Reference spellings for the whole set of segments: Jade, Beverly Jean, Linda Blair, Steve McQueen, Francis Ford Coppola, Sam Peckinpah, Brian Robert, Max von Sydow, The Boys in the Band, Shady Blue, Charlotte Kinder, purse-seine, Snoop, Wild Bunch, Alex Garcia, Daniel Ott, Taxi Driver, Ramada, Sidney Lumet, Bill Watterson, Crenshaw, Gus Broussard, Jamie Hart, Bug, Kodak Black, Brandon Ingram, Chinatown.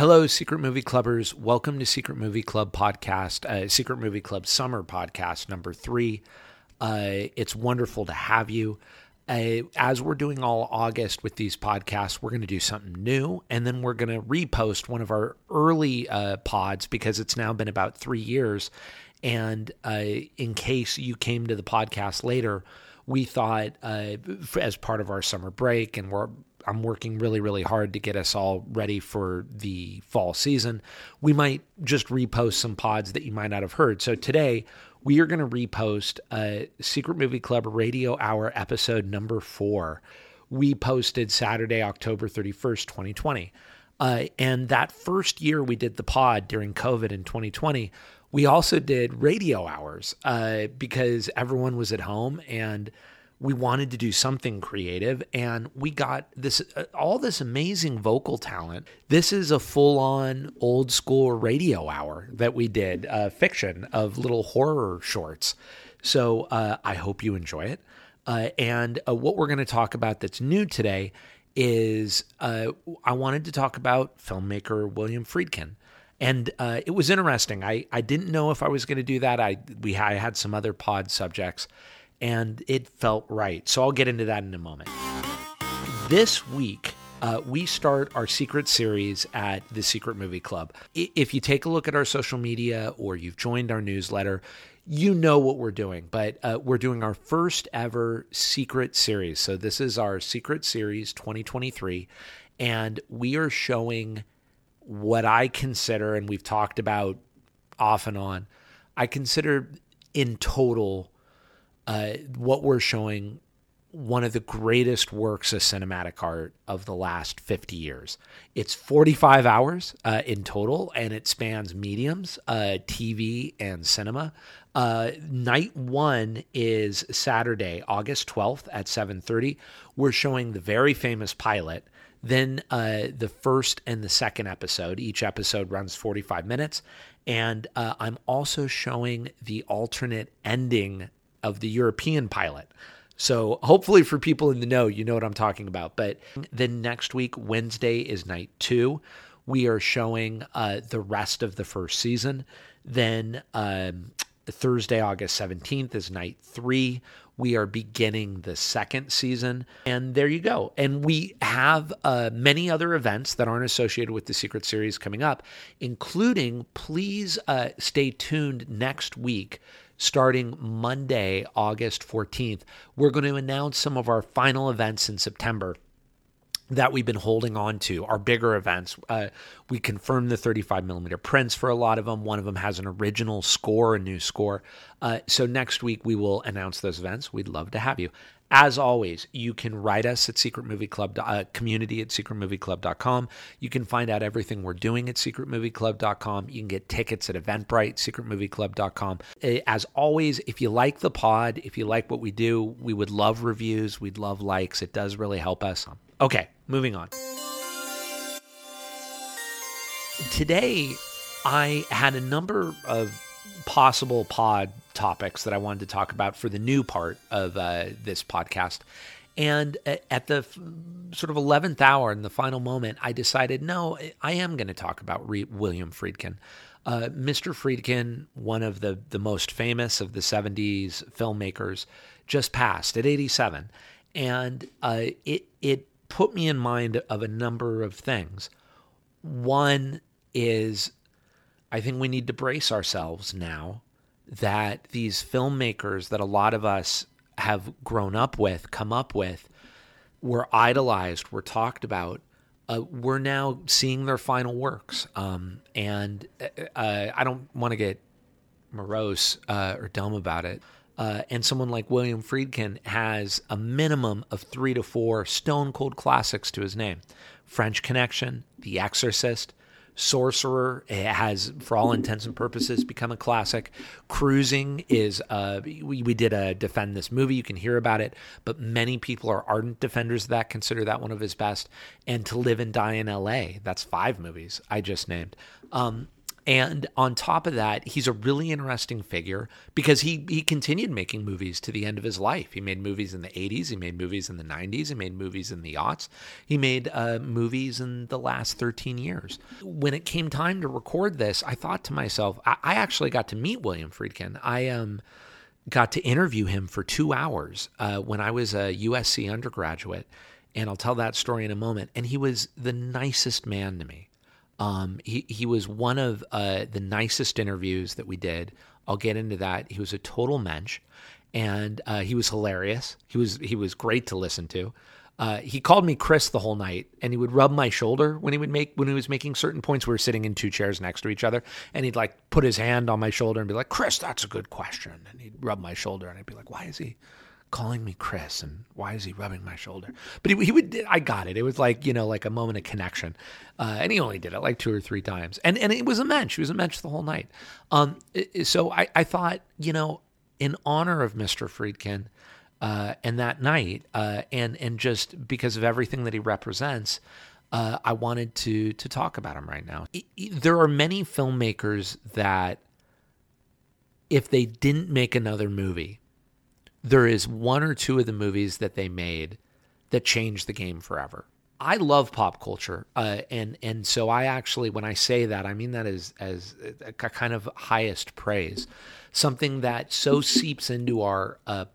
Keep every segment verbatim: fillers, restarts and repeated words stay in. Hello, Secret Movie Clubbers. Welcome to Secret Movie Club podcast, uh, Secret Movie Club Summer Podcast number three. Uh, it's wonderful to have you. Uh, as we're doing all August with these podcasts, we're going to do something new, and then we're going to repost one of our early uh, pods because it's now been about three years. And uh, in case you came to the podcast later, we thought uh, as part of our summer break, and we're I'm working really, really hard to get us all ready for the fall season, we might just repost some pods that you might not have heard. So today we are going to repost a Secret Movie Club Radio Hour episode number four. We posted Saturday, October thirty-first, twenty twenty. Uh, and that first year we did the pod during COVID in twenty twenty, we also did radio hours uh, because everyone was at home and we wanted to do something creative, and we got this uh, all this amazing vocal talent. This is a full-on old-school radio hour that we did, uh, fiction of little horror shorts. So uh, I hope you enjoy it. Uh, and uh, what we're going to talk about that's new today is uh, I wanted to talk about filmmaker William Friedkin. And uh, it was interesting. I, I didn't know if I was going to do that. I, we, I had some other pod subjects, and it felt right. So I'll get into that in a moment. This week, uh, we start our secret series at the Secret Movie Club. If you take a look at our social media or you've joined our newsletter, you know what we're doing, but uh, we're doing our first ever secret series. So this is our secret series twenty twenty-three, and we are showing what I consider, and we've talked about off and on, I consider in total Uh, what we're showing, one of the greatest works of cinematic art of the last fifty years. It's forty-five hours uh, in total, and it spans mediums, uh, T V and cinema. Uh, night one is Saturday, August twelfth at seven thirty. We're showing the very famous pilot, then uh, the first and the second episode. Each episode runs forty-five minutes. And uh, I'm also showing the alternate ending of the European pilot. So hopefully for people in the know, you know what I'm talking about. But then next week, Wednesday is night two. We are showing uh, the rest of the first season. Then um, Thursday, August seventeenth is night three. We are beginning the second season. And there you go. And we have uh, many other events that aren't associated with the Secret Series coming up, including, please uh, stay tuned next week. Starting Monday, August fourteenth, we're going to announce some of our final events in September that we've been holding on to, our bigger events. Uh, we confirmed the thirty-five millimeter prints for a lot of them. One of them has an original score, a new score. Uh, so next week, we will announce those events. We'd love to have you. As always, you can write us at secret movie club, uh, community at secret movie club dot com. You can find out everything we're doing at secret movie club dot com. You can get tickets at Eventbrite, secret movie club dot com. As always, if you like the pod, if you like what we do, we would love reviews. We'd love likes. It does really help us. Okay, moving on. Today, I had a number of possible pod topics that I wanted to talk about for the new part of uh, this podcast. And at the f- sort of eleventh hour in the final moment, I decided, no, I am going to talk about Re- William Friedkin. Uh, Mister Friedkin, one of the, the most famous of the seventies filmmakers, just passed at eighty-seven. And uh, it, it put me in mind of a number of things. One is, I think we need to brace ourselves now that these filmmakers that a lot of us have grown up with, come up with, were idolized, were talked about, uh, we're now seeing their final works. Um, and uh, I don't want to get morose uh, or dumb about it. Uh, and someone like William Friedkin has a minimum of three to four stone cold classics to his name. French Connection, The Exorcist, Sorcerer, it has, for all intents and purposes, become a classic. Cruising is, uh, we, we did a defend this movie. You can hear about it, but many people are ardent defenders of that, consider that one of his best. And To Live and Die in L A, that's five movies I just named. Um, And on top of that, he's a really interesting figure because he he continued making movies to the end of his life. He made movies in the eighties. He made movies in the nineties. He made movies in the aughts. He made uh, movies in the last thirteen years. When it came time to record this, I thought to myself, I, I actually got to meet William Friedkin. I um, got to interview him for two hours uh, when I was a U S C undergraduate. And I'll tell that story in a moment. And he was the nicest man to me. Um, he, he was one of uh, the nicest interviews that we did. I'll get into that. He was a total mensch, and uh, he was hilarious. He was he was great to listen to. Uh, he called me Chris the whole night, and he would rub my shoulder when he would make when he was making certain points. We were sitting in two chairs next to each other, and he'd like put his hand on my shoulder and be like, "Chris, that's a good question." And he'd rub my shoulder, and I'd be like, "Why is he calling me Chris, and why is he rubbing my shoulder?" But he, he would, I got it. It was like, you know, like a moment of connection. Uh, and he only did it like two or three times. And and it was a mensch. He was a mensch the whole night. Um, so I, I thought, you know, in honor of Mister Friedkin uh, and that night, uh, and and just because of everything that he represents, uh, I wanted to to talk about him right now. There are many filmmakers that if they didn't make another movie, there is one or two of the movies that they made that changed the game forever. I love pop culture, uh, and and so I actually, when I say that, I mean that as, as a kind of highest praise, something that so seeps into our uh,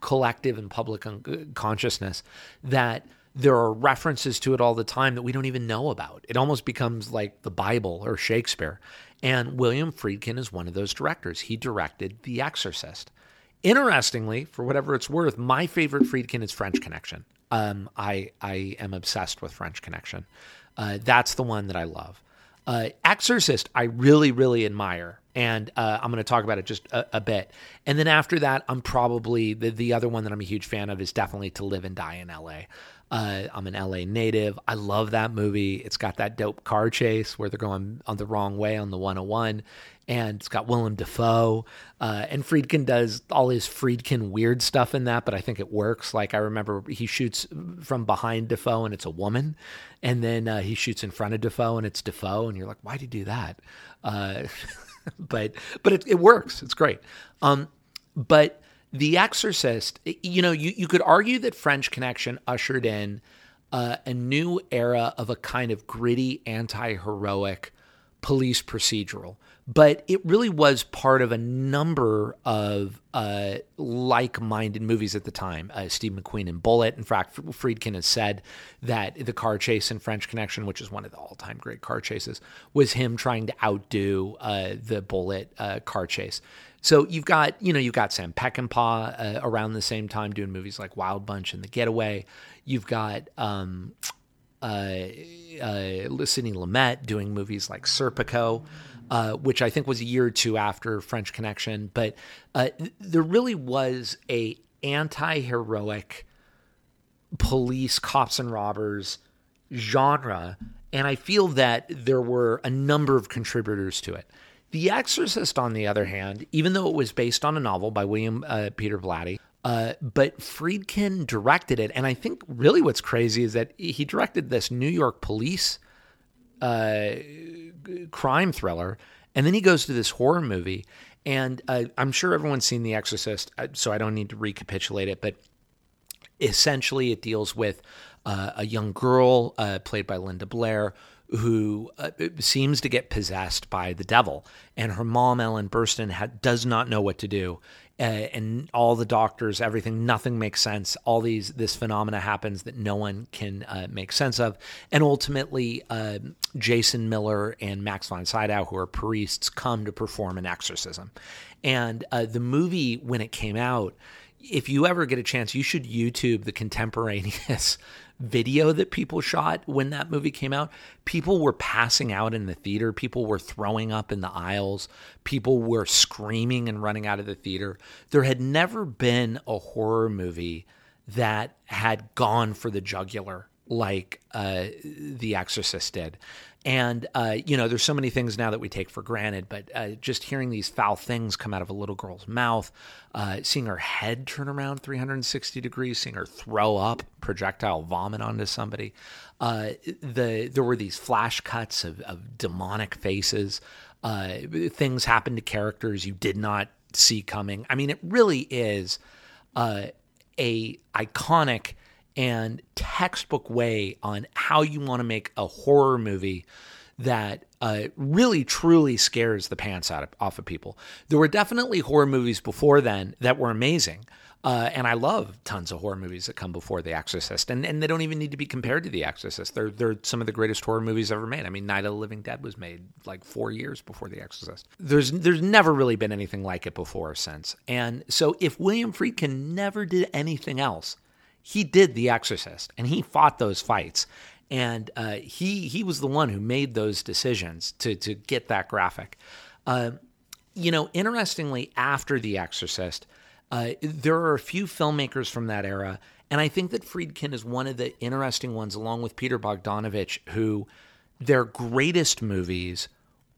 collective and public consciousness that there are references to it all the time that we don't even know about. It almost becomes like the Bible or Shakespeare, and William Friedkin is one of those directors. He directed The Exorcist. Interestingly, for whatever it's worth, my favorite Friedkin is French Connection. Um, I I am obsessed with French Connection. Uh, that's the one that I love. Uh, Exorcist, I really, really admire. And uh, I'm going to talk about it just a, a bit. And then after that, I'm probably, the, the other one that I'm a huge fan of is definitely To Live and Die in L A. Uh, I'm an L A native. I love that movie. It's got that dope car chase where they're going on the wrong way on the one oh one. And it's got Willem Dafoe, uh, and Friedkin does all his Friedkin weird stuff in that, but I think it works. Like I remember he shoots from behind Dafoe and it's a woman, and then uh, he shoots in front of Dafoe and it's Dafoe, and you're like, why'd he do that? Uh, but but it, it works. It's great. Um, but The Exorcist, you know, you, you could argue that French Connection ushered in uh, a new era of a kind of gritty, anti-heroic police procedural. But it really was part of a number of uh, like-minded movies at the time. Uh, Steve McQueen in Bullet. In fact, Friedkin has said that the car chase in French Connection, which is one of the all-time great car chases, was him trying to outdo uh, the Bullet uh, car chase. So you've got, you know, you've got Sam Peckinpah uh, around the same time doing movies like Wild Bunch and The Getaway. You've got um, uh, uh, Sidney Lumet doing movies like Serpico. Uh, which I think was a year or two after French Connection. But uh, there really was a anti-heroic police, cops and robbers genre, and I feel that there were a number of contributors to it. The Exorcist, on the other hand, even though it was based on a novel by William uh, Peter Blatty, uh, but Friedkin directed it, and I think really what's crazy is that he directed this New York police uh crime thriller, and then he goes to this horror movie, and uh, I'm sure everyone's seen The Exorcist, so I don't need to recapitulate it, but essentially it deals with uh, a young girl uh, played by Linda Blair who uh, seems to get possessed by the devil, and her mom, Ellen Burstyn, ha- does not know what to do, uh, and all the doctors, everything, nothing makes sense. All these, this phenomena happens that no one can uh, make sense of, and ultimately uh, Jason Miller and Max von Sydow, who are priests, come to perform an exorcism. And uh, the movie, when it came out, if you ever get a chance, you should YouTube the contemporaneous video that people shot when that movie came out. People were passing out in the theater. People were throwing up in the aisles. People were screaming and running out of the theater. There had never been a horror movie that had gone for the jugular like uh, The Exorcist did. And, uh, you know, there's so many things now that we take for granted, but uh, just hearing these foul things come out of a little girl's mouth, uh, seeing her head turn around three hundred sixty degrees, seeing her throw up, projectile vomit onto somebody. Uh, the there were these flash cuts of, of demonic faces. Uh, things happened to characters you did not see coming. I mean, it really is uh, a iconic and textbook way on how you want to make a horror movie that uh, really truly scares the pants out of, off of people. There were definitely horror movies before then that were amazing. Uh, and I love tons of horror movies that come before The Exorcist. And and they don't even need to be compared to The Exorcist. They're, they're some of the greatest horror movies ever made. I mean, Night of the Living Dead was made like four years before The Exorcist. There's there's never really been anything like it before or since. And so if William Friedkin never did anything else, he did The Exorcist, and he fought those fights. And uh, he he was the one who made those decisions to, to get that graphic. Uh, you know, interestingly, after The Exorcist, uh, there are a few filmmakers from that era, and I think that Friedkin is one of the interesting ones, along with Peter Bogdanovich, who their greatest movies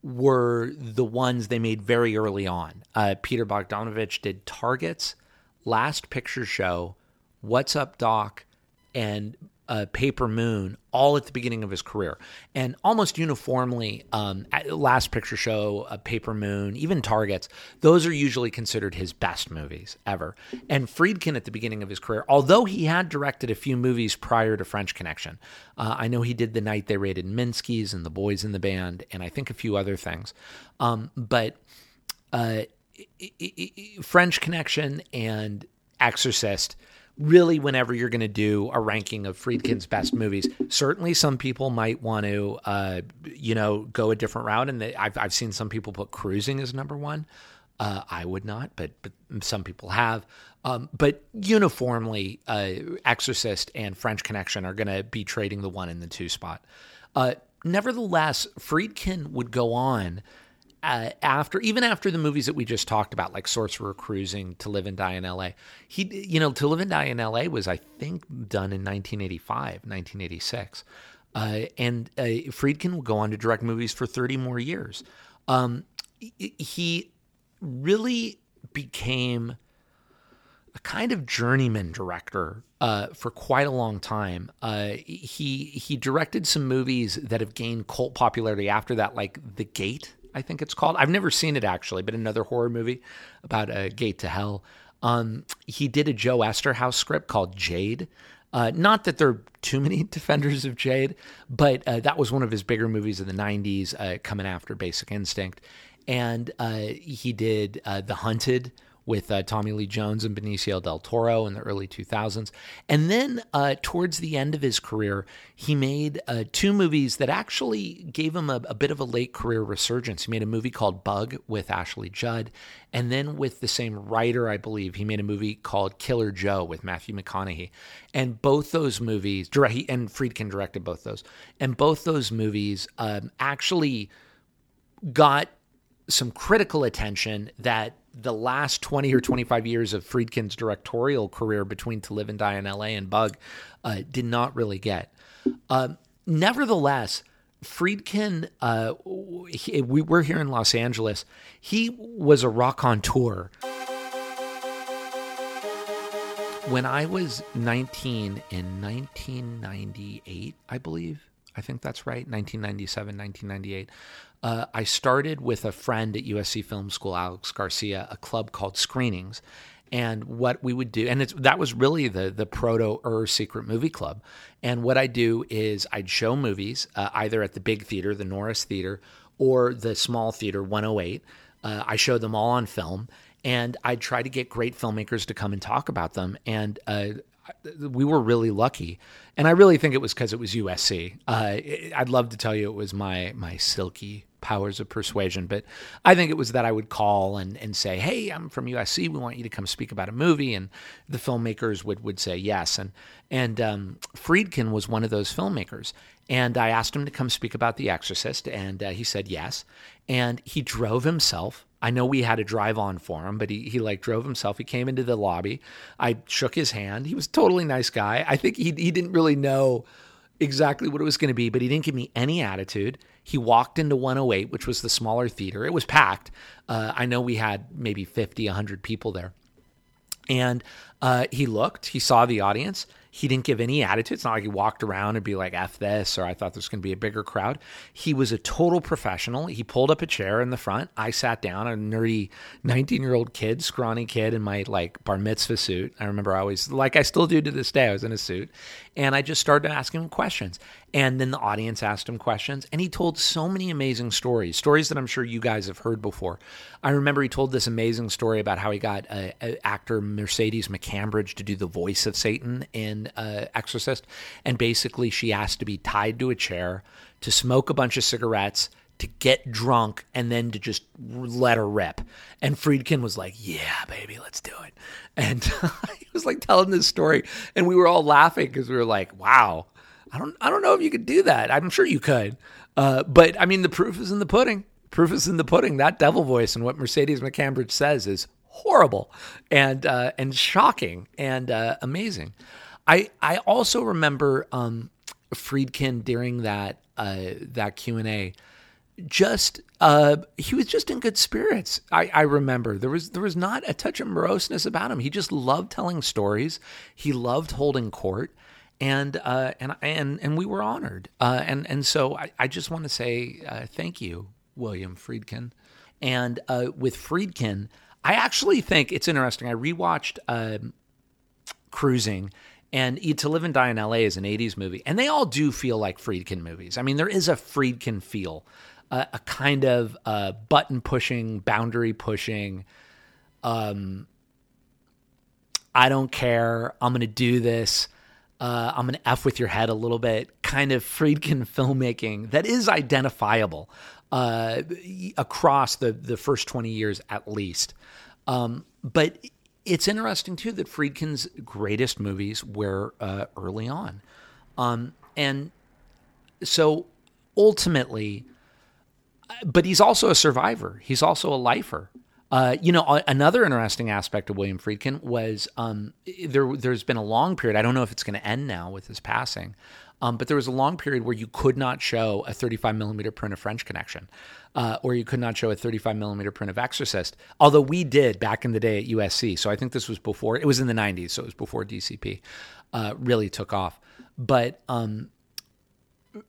were the ones they made very early on. Uh, Peter Bogdanovich did Targets, Last Picture Show, What's Up, Doc, and uh, Paper Moon, all at the beginning of his career. And almost uniformly, um, Last Picture Show, uh, Paper Moon, even Targets, those are usually considered his best movies ever. And Friedkin at the beginning of his career, although he had directed a few movies prior to French Connection, uh, I know he did The Night They Raided Minsky's and The Boys in the Band, and I think a few other things. Um, but uh, French Connection and Exorcist, really, whenever you're going to do a ranking of Friedkin's best movies, certainly some people might want to, uh, you know, go a different route. And they, I've I've seen some people put Cruising as number one. Uh, I would not, but, but some people have. Um, but uniformly, uh, Exorcist and French Connection are going to be trading the one and the two spot. Uh, nevertheless, Friedkin would go on Uh, after even after the movies that we just talked about, like Sorcerer, Cruising, To Live and Die in L A, he, you know, To Live and Die in L A was, I think, done in nineteen eighty-five, nineteen eighty-six. Uh, and uh, Friedkin will go on to direct movies for thirty more years. Um, he really became a kind of journeyman director uh, for quite a long time. Uh, he he directed some movies that have gained cult popularity after that, like The Gate, I think it's called. I've never seen it actually, but another horror movie about a gate to hell. Um, he did a Joe Esterhaus script called Jade. Uh, not that there are too many defenders of Jade, but uh, that was one of his bigger movies of the nineties, uh, coming after Basic Instinct. And uh, he did uh, The Hunted with uh, Tommy Lee Jones and Benicio del Toro in the early two thousands. And then uh, towards the end of his career, he made uh, two movies that actually gave him a, a bit of a late career resurgence. He made a movie called Bug with Ashley Judd. And then with the same writer, I believe, he made a movie called Killer Joe with Matthew McConaughey. And both those movies, direct, and Friedkin directed both those. And both those movies um, actually got some critical attention that the last twenty or twenty-five years of Friedkin's directorial career between To Live and Die in L A and Bug uh, did not really get. Uh, nevertheless, Friedkin, uh, he, we were here in Los Angeles. He was a raconteur. When I was nineteen in nineteen ninety-eight, I believe, I think that's right, nineteen ninety-seven, nineteen ninety-eight, Uh, I started with a friend at U S C Film School, Alex Garcia, a club called Screenings. And what we would do, and it's, that was really the the proto-er Secret Movie Club. And what I do is I'd show movies uh, either at the big theater, the Norris Theater, or the small theater, one oh eight. Uh, I show them all on film, and I'd try to get great filmmakers to come and talk about them. And uh, we were really lucky. And I really think it was because it was U S C. Uh, it, I'd love to tell you it was my my silky powers of persuasion, but I think it was that I would call and, and say, hey, I'm from U S C. We want you to come speak about a movie. And the filmmakers would, would say yes. And, and um, Friedkin was one of those filmmakers. And I asked him to come speak about The Exorcist, and uh, he said yes. And he drove himself. I know we had a drive on for him, but he, he like drove himself. He came into the lobby. I shook his hand. He was a totally nice guy. I think he he didn't really know exactly what it was going to be, but he didn't give me any attitude. He walked into one oh eight, which was the smaller theater. It was packed. Uh, I know we had maybe fifty, one hundred people there. And uh, he looked, he saw the audience. He didn't give any attitude. It's not like he walked around and be like, F this, or I thought there's going to be a bigger crowd. He was a total professional. He pulled up a chair in the front. I sat down, a nerdy nineteen-year-old kid, scrawny kid in my like bar mitzvah suit. I remember I always, like I still do to this day, I was in a suit. And I just started asking him questions. And then the audience asked him questions. And he told so many amazing stories, stories that I'm sure you guys have heard before. I remember he told this amazing story about how he got a, a actor Mercedes McCambridge to do the voice of Satan in Uh, Exorcist, and basically she asked to be tied to a chair, to smoke a bunch of cigarettes, to get drunk, and then to just let her rip. And Friedkin was like, yeah, baby, let's do it. And he was like telling this story, and we were all laughing because we were like, wow, I don't I don't know if you could do that. I'm sure you could. Uh, but I mean, the proof is in the pudding. Proof is in the pudding. That devil voice and what Mercedes McCambridge says is horrible and uh, and shocking and uh, amazing. I, I also remember um, Friedkin during that uh, that Q and A. Just uh, he was just in good spirits. I, I remember there was there was not a touch of moroseness about him. He just loved telling stories. He loved holding court, and uh, and and and we were honored. Uh, and and so I, I just want to say uh, thank you, William Friedkin. And uh, with Friedkin, I actually think it's interesting. I rewatched uh, Cruising. And To Live and Die in L A is an eighties movie. And they all do feel like Friedkin movies. I mean, there is a Friedkin feel, uh, a kind of uh, button-pushing, boundary-pushing, um, I don't care, I'm going to do this, uh, I'm going to F with your head a little bit, kind of Friedkin filmmaking that is identifiable uh, across the, the first twenty years at least. Um, but... It's interesting, too, that Friedkin's greatest movies were uh, early on. Um, and so ultimately, but he's also a survivor. He's also a lifer. Uh, you know, another interesting aspect of William Friedkin was um, there, there's been a long period. I don't know if it's going to end now with his passing. Um, but there was a long period where you could not show a thirty-five millimeter print of French Connection, uh, or you could not show a thirty-five millimeter print of Exorcist, although we did back in the day at U S C. So I think this was before, it was in the nineties, so it was before D C P uh, really took off. But um,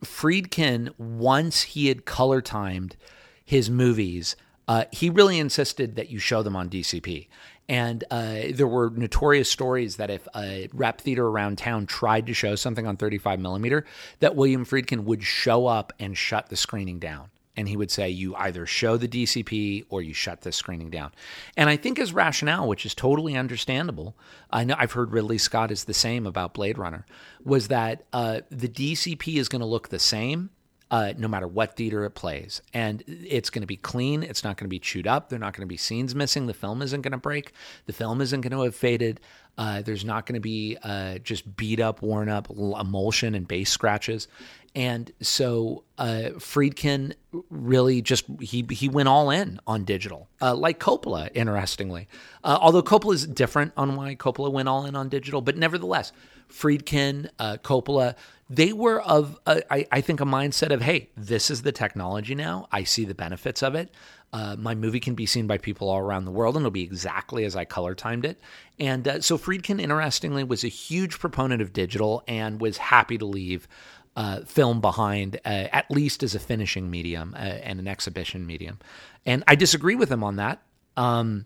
Friedkin, once he had color-timed his movies, uh, he really insisted that you show them on D C P. And uh, there were notorious stories that if a rap theater around town tried to show something on thirty-five millimeter, that William Friedkin would show up and shut the screening down. And he would say, you either show the D C P or you shut this screening down. And I think his rationale, which is totally understandable, I know I've heard Ridley Scott is the same about Blade Runner, was that uh, the D C P is going to look the same. Uh, no matter what theater it plays. And it's going to be clean. It's not going to be chewed up. There are not going to be scenes missing. The film isn't going to break. The film isn't going to have faded. Uh, there's not going to be uh, just beat up, worn up emulsion and bass scratches. And so uh, Friedkin really just, he he went all in on digital, uh, like Coppola, interestingly. Uh, although Coppola is different on why Coppola went all in on digital, but nevertheless, Friedkin, uh, Coppola, they were of, uh, I, I think, a mindset of, hey, this is the technology now. I see the benefits of it. Uh, my movie can be seen by people all around the world, and it'll be exactly as I color timed it. And uh, so Friedkin, interestingly, was a huge proponent of digital and was happy to leave Uh, film behind, uh, at least as a finishing medium uh, and an exhibition medium. And I disagree with him on that. Um,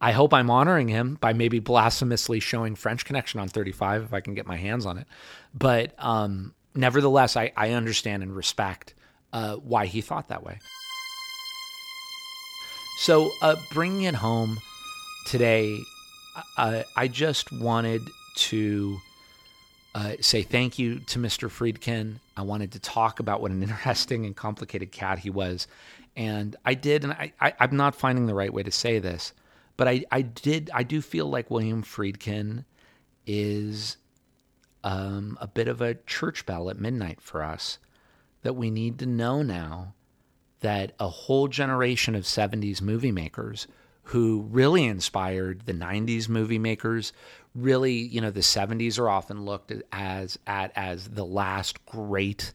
I hope I'm honoring him by maybe blasphemously showing French Connection on thirty-five if I can get my hands on it. But um, nevertheless, I, I understand and respect uh, why he thought that way. So uh, bringing it home today, uh, I just wanted to... Uh, say thank you to Mister Friedkin. I wanted to talk about what an interesting and complicated cat he was. And I did, and I, I, I'm not finding the right way to say this, but I, I did, I do feel like William Friedkin is um, a bit of a church bell at midnight for us, that we need to know now that a whole generation of seventies movie makers who really inspired the nineties movie makers. Really, you know, the seventies are often looked at as, at as the last great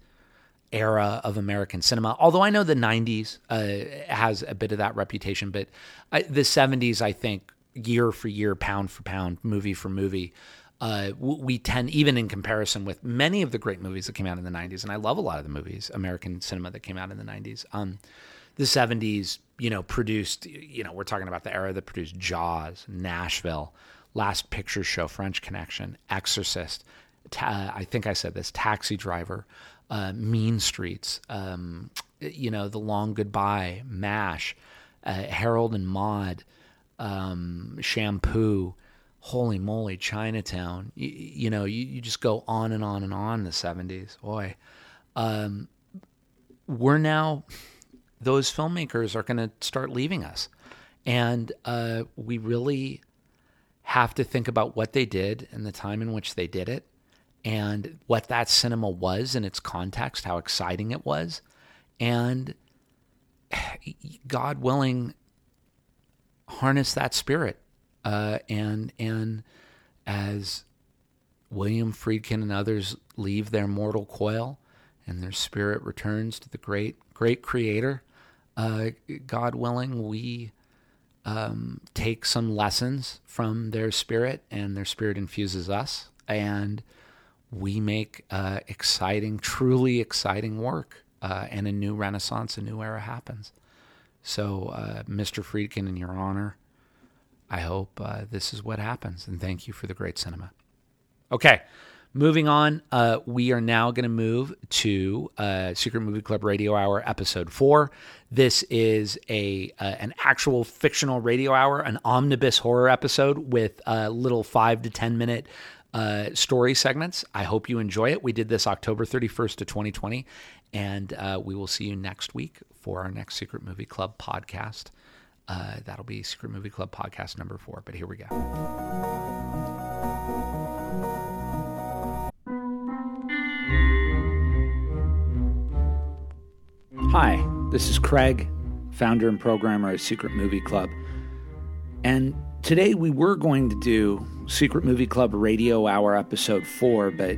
era of American cinema. Although I know the nineties uh, has a bit of that reputation, but I, the seventies, I think, year for year, pound for pound, movie for movie, uh, we tend, even in comparison with many of the great movies that came out in the nineties, and I love a lot of the movies, American cinema that came out in the nineties, um, the seventies, you know, produced, you know, we're talking about the era that produced Jaws, Nashville, Last Picture Show, French Connection, Exorcist, ta- I think I said this, Taxi Driver, uh, Mean Streets, um, you know, The Long Goodbye, MASH, uh, Harold and Maude, um, Shampoo, holy moly, Chinatown. You, you know, you, you just go on and on and on in the seventies. Boy, um, we're now, those filmmakers are going to start leaving us. And uh, we really have to think about what they did and the time in which they did it and what that cinema was in its context, how exciting it was. And God willing, harness that spirit. Uh, and and as William Friedkin and others leave their mortal coil and their spirit returns to the great, great creator, uh, God willing, we... Um, take some lessons from their spirit, and their spirit infuses us, and we make uh, exciting, truly exciting work, uh, and a new renaissance, a new era happens. So, uh, Mister Friedkin, in your honor, I hope uh, this is what happens, and thank you for the great cinema. Okay, moving on, uh, we are now going to move to uh, Secret Movie Club Radio Hour Episode Four. This is a uh, an actual fictional radio hour, an omnibus horror episode with uh, little five to ten minute uh, story segments. I hope you enjoy it. We did this October thirty-first of twenty twenty, and uh, we will see you next week for our next Secret Movie Club podcast. Uh, that'll be Secret Movie Club podcast number four. But here we go. Hi, this is Craig, founder and programmer of Secret Movie Club. And today we were going to do Secret Movie Club Radio Hour Episode four, but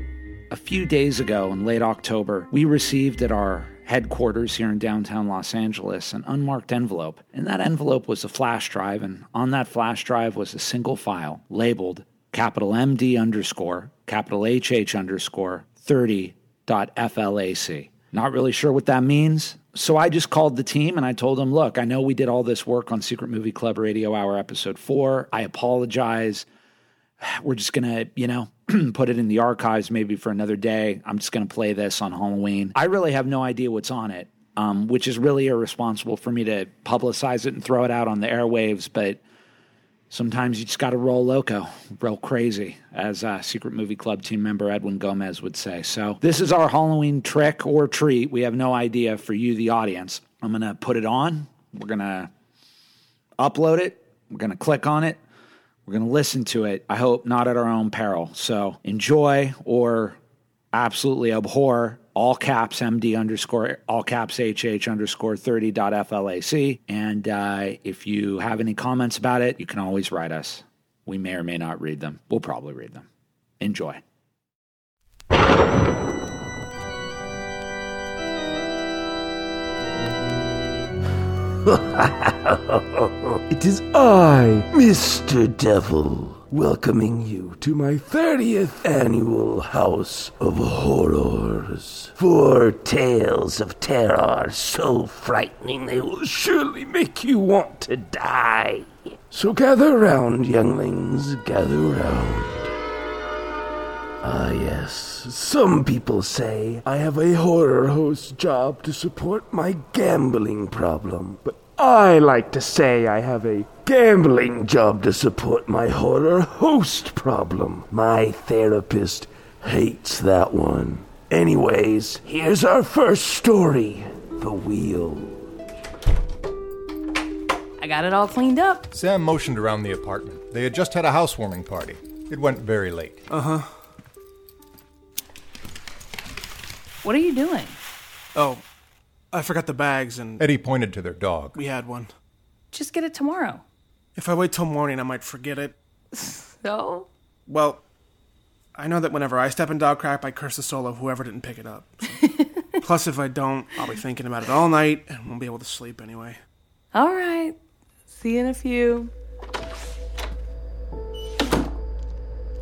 a few days ago in late October, we received at our headquarters here in downtown Los Angeles an unmarked envelope. And that envelope was a flash drive, and on that flash drive was a single file labeled capital M D underscore, capital H H underscore, thirty dot F L A C. Not really sure what that means. So I just called the team and I told them, look, I know we did all this work on Secret Movie Club Radio Hour Episode four. I apologize. We're just going to, you know, put it in the archives maybe for another day. I'm just going to play this on Halloween. I really have no idea what's on it, um, which is really irresponsible for me to publicize it and throw it out on the airwaves. But sometimes you just got to roll loco, roll crazy, as uh, Secret Movie Club team member Edwin Gomez would say. So this is our Halloween trick or treat. We have no idea for you, the audience. I'm going to put it on. We're going to upload it. We're going to click on it. We're going to listen to it. I hope not at our own peril. So enjoy or absolutely abhor all caps M D underscore, all caps H H underscore thirty dot F L A C. And uh, if you have any comments about it, you can always write us. We may or may not read them. We'll probably read them. Enjoy. It is I, Mister Devil, welcoming you to my thirtieth annual House of Horrors. Four tales of terror so frightening they will surely make you want to die. So gather round, younglings, gather round. Ah yes, some people say I have a horror host job to support my gambling problem, but I like to say I have a gambling job to support my horror host problem. My therapist hates that one. Anyways, here's our first story, The Wheel. I got it all cleaned up. Sam motioned around the apartment. They had just had a housewarming party. It went very late. Uh-huh. What are you doing? Oh, I forgot the bags and... Eddie pointed to their dog. We had one. Just get it tomorrow. If I wait till morning, I might forget it. So? Well, I know that whenever I step in dog crap, I curse the soul of whoever didn't pick it up. Plus, if I don't, I'll be thinking about it all night and won't be able to sleep anyway. All right. See you in a few.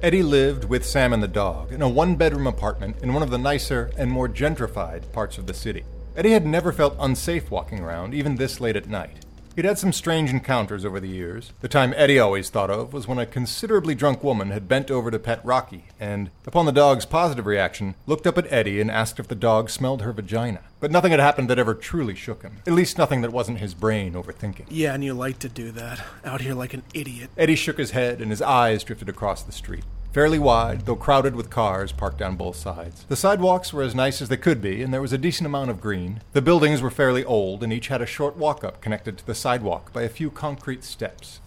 Eddie lived with Sam and the dog in a one-bedroom apartment in one of the nicer and more gentrified parts of the city. Eddie had never felt unsafe walking around, even this late at night. He'd had some strange encounters over the years. The time Eddie always thought of was when a considerably drunk woman had bent over to pet Rocky and, upon the dog's positive reaction, looked up at Eddie and asked if the dog smelled her vagina. But nothing had happened that ever truly shook him, at least nothing that wasn't his brain overthinking. Yeah, and you like to do that, out here like an idiot. Eddie shook his head and his eyes drifted across the street. Fairly wide, though crowded with cars parked on both sides. The sidewalks were as nice as they could be, and there was a decent amount of green. The buildings were fairly old, and each had a short walk-up connected to the sidewalk by a few concrete steps.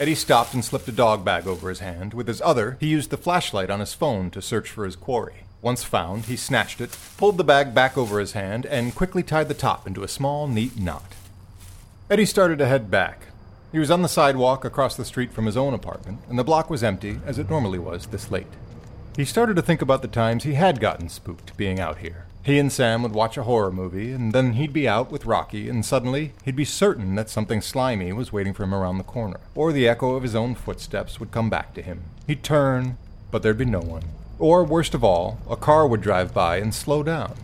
Eddie stopped and slipped a dog bag over his hand. With his other, he used the flashlight on his phone to search for his quarry. Once found, he snatched it, pulled the bag back over his hand, and quickly tied the top into a small, neat knot. Eddie started to head back. He was on the sidewalk across the street from his own apartment, and the block was empty, as it normally was this late. He started to think about the times he had gotten spooked being out here. He and Sam would watch a horror movie, and then he'd be out with Rocky, and suddenly he'd be certain that something slimy was waiting for him around the corner, or the echo of his own footsteps would come back to him. He'd turn, but there'd be no one. Or, worst of all, a car would drive by and slow down.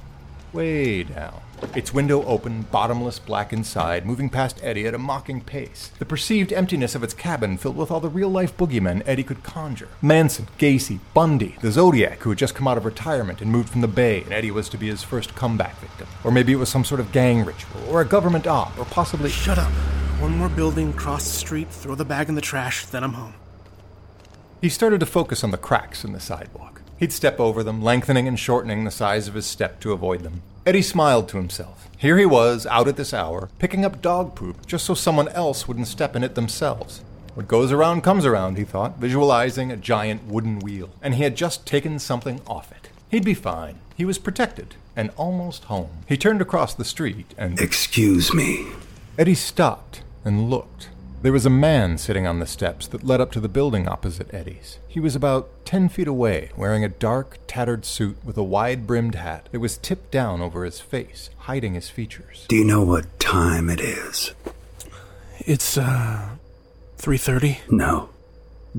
Way down. Its window open, bottomless black inside, moving past Eddie at a mocking pace. The perceived emptiness of its cabin filled with all the real-life boogeymen Eddie could conjure. Manson, Gacy, Bundy, the Zodiac, who had just come out of retirement and moved from the Bay, and Eddie was to be his first comeback victim. Or maybe it was some sort of gang ritual, or a government op, or possibly... Shut up. One more building, cross the street, throw the bag in the trash, then I'm home. He started to focus on the cracks in the sidewalk. He'd step over them, lengthening and shortening the size of his step to avoid them. Eddie smiled to himself. Here he was, out at this hour, picking up dog poop just so someone else wouldn't step in it themselves. What goes around comes around, he thought, visualizing a giant wooden wheel. And he had just taken something off it. He'd be fine. He was protected and almost home. He turned across the street and... Excuse me. Eddie stopped and looked. There was a man sitting on the steps that led up to the building opposite Eddie's. He was about ten feet away, wearing a dark, tattered suit with a wide-brimmed hat that was tipped down over his face, hiding his features. Do you know what time it is? It's, uh, three thirty. No.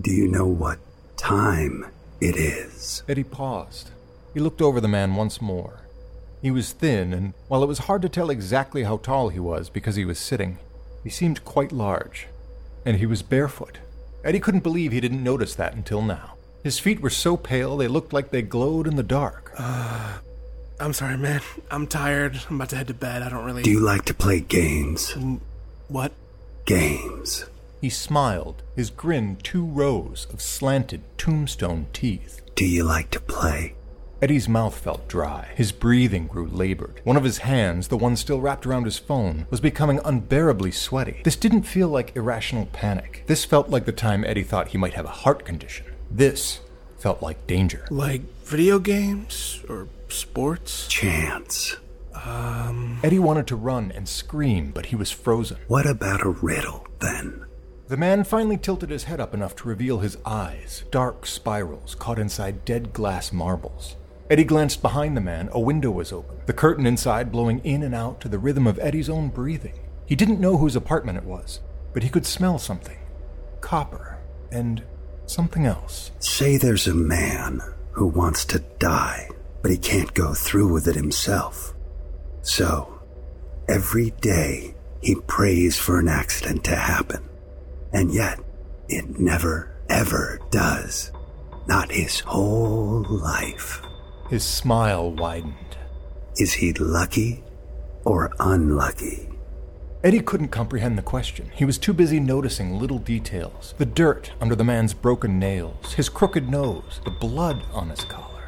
Do you know what time it is? Eddie paused. He looked over the man once more. He was thin, and while it was hard to tell exactly how tall he was because he was sitting, he seemed quite large, and he was barefoot. Eddie couldn't believe he didn't notice that until now. His feet were so pale they looked like they glowed in the dark. Uh, I'm sorry, man. I'm tired. I'm about to head to bed. I don't really... Do you like to play games? What? Games. He smiled, his grin two rows of slanted tombstone teeth. Do you like to play? Eddie's mouth felt dry. His breathing grew labored. One of his hands, the one still wrapped around his phone, was becoming unbearably sweaty. This didn't feel like irrational panic. This felt like the time Eddie thought he might have a heart condition. This felt like danger. Like video games? Or sports? Chance. Um... Eddie wanted to run and scream, but he was frozen. What about a riddle, then? The man finally tilted his head up enough to reveal his eyes, dark spirals caught inside dead glass marbles. Eddie glanced behind the man. A window was open, the curtain inside blowing in and out to the rhythm of Eddie's own breathing. He didn't know whose apartment it was, but he could smell something. Copper. And something else. Say there's a man who wants to die, but he can't go through with it himself. So, every day, he prays for an accident to happen. And yet, it never, ever does. Not his whole life. His smile widened. Is he lucky or unlucky? Eddie couldn't comprehend the question. He was too busy noticing little details. The dirt under the man's broken nails, his crooked nose, the blood on his collar.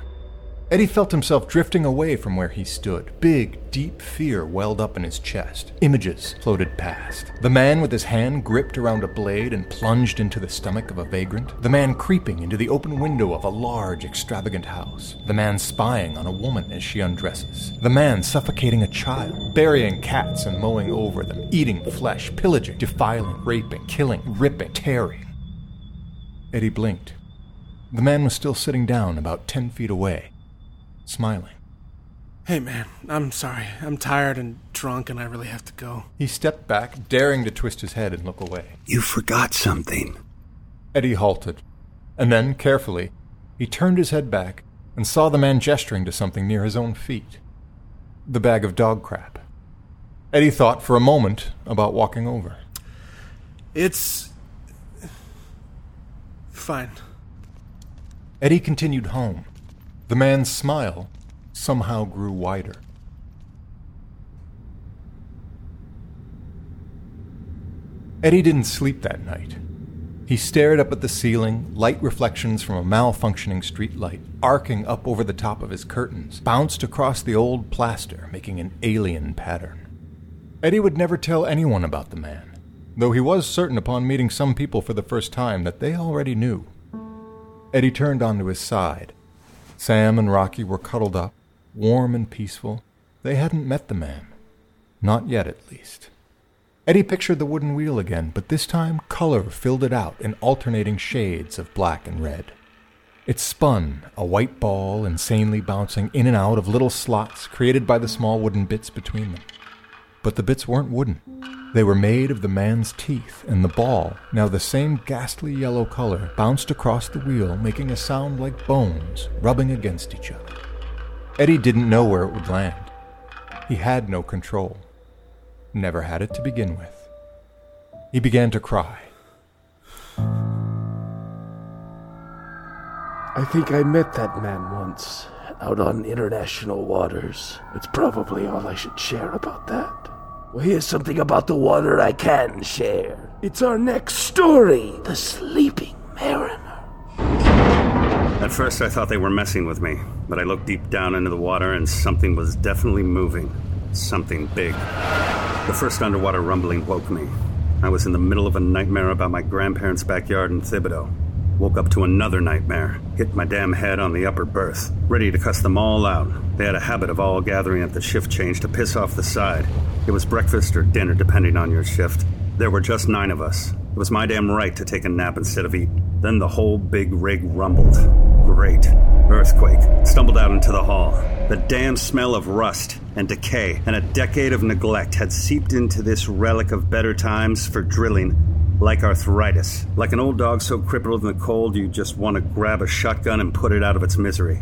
Eddie felt himself drifting away from where he stood. Big, deep fear welled up in his chest. Images floated past. The man with his hand gripped around a blade and plunged into the stomach of a vagrant. The man creeping into the open window of a large, extravagant house. The man spying on a woman as she undresses. The man suffocating a child, burying cats and mowing over them, eating flesh, pillaging, defiling, raping, killing, ripping, tearing. Eddie blinked. The man was still sitting down about ten feet away, smiling. Hey man, I'm sorry. I'm tired and drunk and I really have to go. He stepped back, daring to twist his head and look away. You forgot something. Eddie halted, and then, carefully, he turned his head back and saw the man gesturing to something near his own feet. The bag of dog crap. Eddie thought for a moment about walking over. It's... fine. Eddie continued home. The man's smile somehow grew wider. Eddie didn't sleep that night. He stared up at the ceiling, light reflections from a malfunctioning streetlight, arcing up over the top of his curtains, bounced across the old plaster, making an alien pattern. Eddie would never tell anyone about the man, though he was certain upon meeting some people for the first time that they already knew. Eddie turned onto his side. Sam and Rocky were cuddled up, warm and peaceful. They hadn't met the man. Not yet, at least. Eddie pictured the wooden wheel again, but this time color filled it out in alternating shades of black and red. It spun, a white ball insanely bouncing in and out of little slots created by the small wooden bits between them. But the bits weren't wooden. They were made of the man's teeth, and the ball, now the same ghastly yellow color, bounced across the wheel, making a sound like bones rubbing against each other. Eddie didn't know where it would land. He had no control. Never had it to begin with. He began to cry. I think I met that man once, out on international waters. It's probably all I should share about that. Well, here's something about the water I can share. It's our next story, The Sleeping Mariner. At first I thought they were messing with me, but I looked deep down into the water and something was definitely moving. Something big. The first underwater rumbling woke me. I was in the middle of a nightmare about my grandparents' backyard in Thibodaux. Woke up to another nightmare. Hit my damn head on the upper berth. Ready to cuss them all out. They had a habit of all gathering at the shift change to piss off the side. It was breakfast or dinner, depending on your shift. There were just nine of us. It was my damn right to take a nap instead of eat. Then the whole big rig rumbled. Great. Earthquake. Stumbled out into the hall. The damn smell of rust and decay and a decade of neglect had seeped into this relic of better times for drilling. Like arthritis. Like an old dog so crippled in the cold you just want to grab a shotgun and put it out of its misery.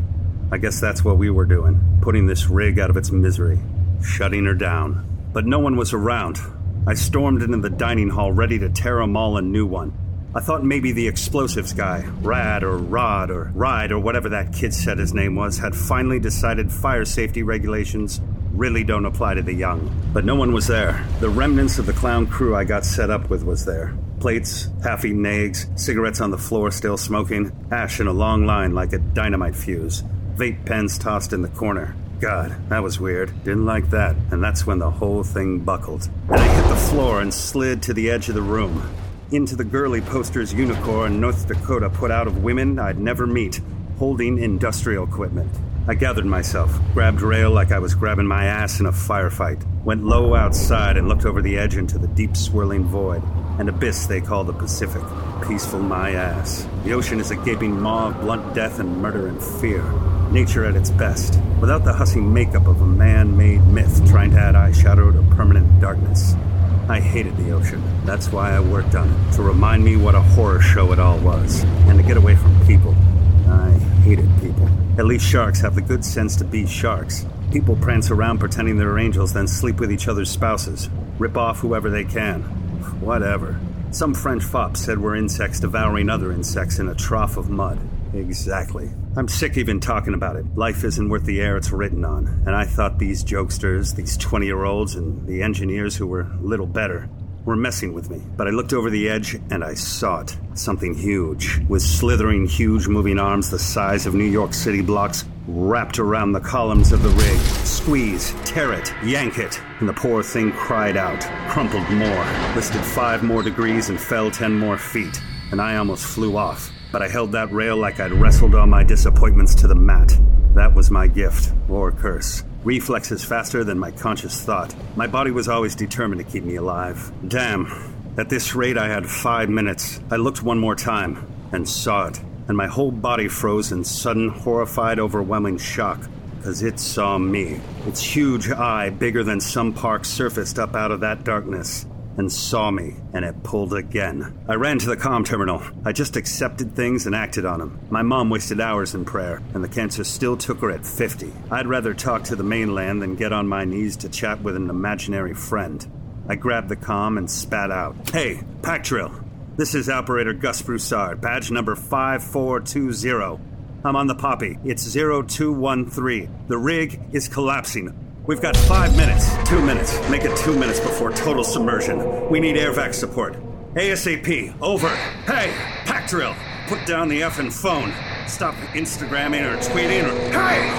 I guess that's what we were doing, putting this rig out of its misery, shutting her down. But no one was around. I stormed into the dining hall ready to tear them all a new one. I thought maybe the explosives guy, Rad or Rod or Ride or whatever that kid said his name was, had finally decided fire safety regulations really don't apply to the young. But no one was there. The remnants of the clown crew I got set up with was there. Plates, half-eaten eggs, cigarettes on the floor still smoking, ash in a long line like a dynamite fuse, vape pens tossed in the corner. God, that was weird. Didn't like that. And that's when the whole thing buckled. And I hit the floor and slid to the edge of the room. Into the girly posters Unicor in North Dakota put out of women I'd never meet, holding industrial equipment. I gathered myself, grabbed rail like I was grabbing my ass in a firefight, went low outside and looked over the edge into the deep swirling void, an abyss they call the Pacific. Peaceful my ass. The ocean is a gaping maw of blunt death and murder and fear. Nature at its best, without the hussy makeup of a man-made myth trying to add eyeshadow to permanent darkness. I hated the ocean. That's why I worked on it, to remind me what a horror show it all was, and to get away from people. I hated people. At least sharks have the good sense to be sharks. People prance around pretending they're angels, then sleep with each other's spouses. Rip off whoever they can. Whatever. Some French fop said we're insects devouring other insects in a trough of mud. Exactly. I'm sick even talking about it. Life isn't worth the air it's written on. And I thought these jokesters, these twenty-year-olds, and the engineers who were little better were messing with me. But I looked over the edge, and I saw it. Something huge, with slithering, huge moving arms the size of New York City blocks, wrapped around the columns of the rig. Squeeze, tear it, yank it. And the poor thing cried out, crumpled more, listed five more degrees and fell ten more feet. And I almost flew off, but I held that rail like I'd wrestled all my disappointments to the mat. That was my gift, or curse. Reflexes faster than my conscious thought. My body was always determined to keep me alive. Damn. At this rate, I had five minutes. I looked one more time and saw it, and my whole body froze in sudden, horrified, overwhelming shock, because it saw me. Its huge eye, bigger than some park, surfaced up out of that darkness and saw me, and it pulled again. I ran to the comm terminal. I just accepted things and acted on them. My mom wasted hours in prayer, and the cancer still took her at fifty. I'd rather talk to the mainland than get on my knees to chat with an imaginary friend. I grabbed the comm and spat out. Hey, pack drill. This is Operator Gus Broussard, badge number five four two zero. I'm on the Poppy. It's zero two one three. The rig is collapsing. We've got five minutes. Two minutes. Make it two minutes before total submersion. We need air vac support. ASAP. Over. Hey, pack drill. Put down the effing phone. Stop Instagramming or tweeting or... Hey!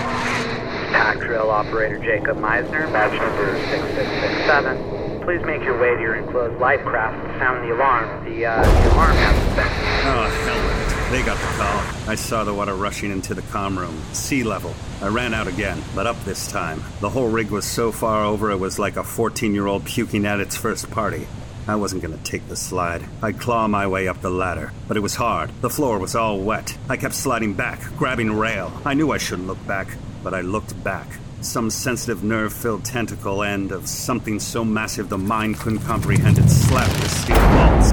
Pack drill operator Jacob Meisner, badge number six six six seven. Please make your way to your enclosed life craft and sound the alarm. The, uh, the alarm hasn't been... Oh, hell with it. They got the call. I saw the water rushing into the comm room. Sea level. I ran out again, but up this time. The whole rig was so far over it was like a fourteen-year-old puking at its first party. I wasn't going to take the slide. I'd claw my way up the ladder, but it was hard. The floor was all wet. I kept sliding back, grabbing rail. I knew I shouldn't look back, but I looked back. Some sensitive nerve-filled tentacle end of something so massive the mind couldn't comprehend it slapped the steel walls.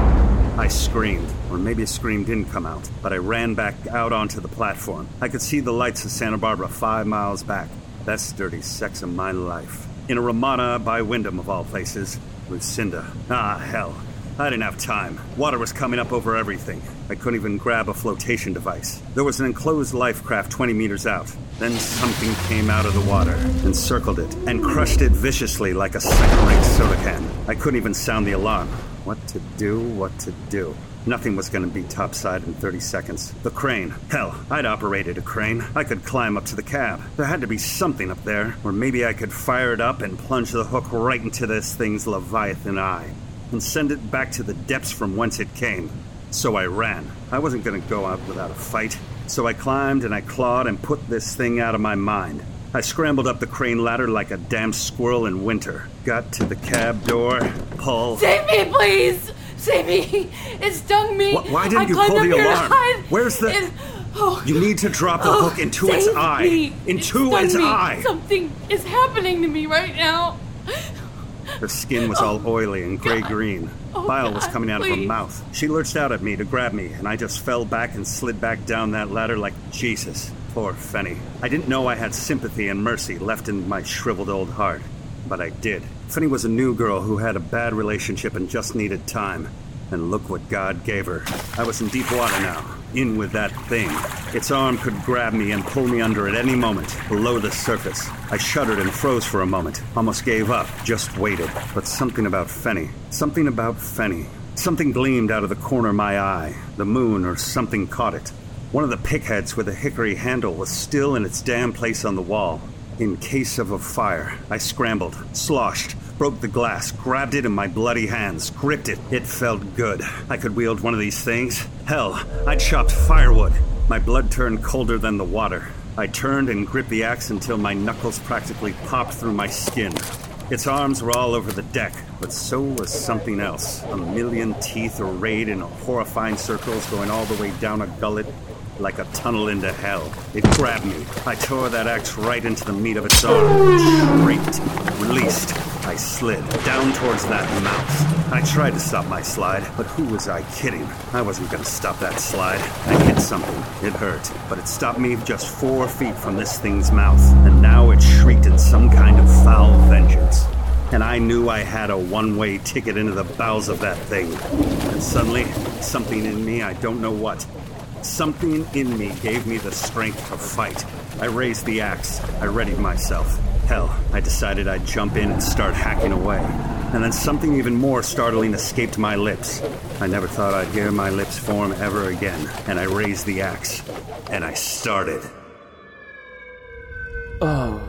I screamed, or maybe a scream didn't come out, but I ran back out onto the platform. I could see the lights of Santa Barbara five miles back. That's dirty sex of my life. In a Ramada by Wyndham of all places, Lucinda. Ah, hell. I didn't have time. Water was coming up over everything. I couldn't even grab a flotation device. There was an enclosed life craft twenty meters out. Then something came out of the water, encircled it, and crushed it viciously like a second-rate soda can. I couldn't even sound the alarm. What to do, what to do. Nothing was going to be topside in thirty seconds. The crane. Hell, I'd operated a crane. I could climb up to the cab. There had to be something up there, or maybe I could fire it up and plunge the hook right into this thing's leviathan eye, and send it back to the depths from whence it came. So I ran. I wasn't going to go out without a fight. So I climbed and I clawed and put this thing out of my mind. I scrambled up the crane ladder like a damn squirrel in winter. Got to the cab door, pull. Save me, please! Save me! It stung me! Wh- why didn't I you pull the alarm? Line. Where's the... It... Oh. You need to drop the oh, hook into its eye. Me. Into it its me. eye! Something is happening to me right now. Her skin was all oily and gray-green. Oh, Bile was coming out please. of her mouth. She lurched out at me to grab me, and I just fell back and slid back down that ladder like Jesus. Poor Fenny. I didn't know I had sympathy and mercy left in my shriveled old heart, but I did. Fenny was a new girl who had a bad relationship and just needed time. And look what God gave her. I was in deep water now, in with that thing. Its arm could grab me and pull me under at any moment, below the surface. I shuddered and froze for a moment, almost gave up, just waited. But something about Fenny, something about Fenny, something gleamed out of the corner of my eye. The moon or something caught it. One of the pigheads with a hickory handle was still in its damn place on the wall. In case of a fire, I scrambled, sloshed, broke the glass, grabbed it in my bloody hands, gripped it. It felt good. I could wield one of these things. Hell, I chopped firewood. My blood turned colder than the water. I turned and gripped the axe until my knuckles practically popped through my skin. Its arms were all over the deck, but so was something else. A million teeth arrayed in horrifying circles going all the way down a gullet like a tunnel into hell. It grabbed me. I tore that axe right into the meat of its arm. Shrieked. Released. I slid down towards that mouth. I tried to stop my slide, but who was I kidding? I wasn't going to stop that slide. I hit something. It hurt, but it stopped me just four feet from this thing's mouth, and now it shrieked in some kind of foul vengeance. And I knew I had a one-way ticket into the bowels of that thing. And suddenly, something in me, I don't know what, something in me gave me the strength to fight. I raised the axe. I readied myself. Hell, I decided I'd jump in and start hacking away. And then something even more startling escaped my lips. I never thought I'd hear my lips form ever again. And I raised the axe. And I started. Oh,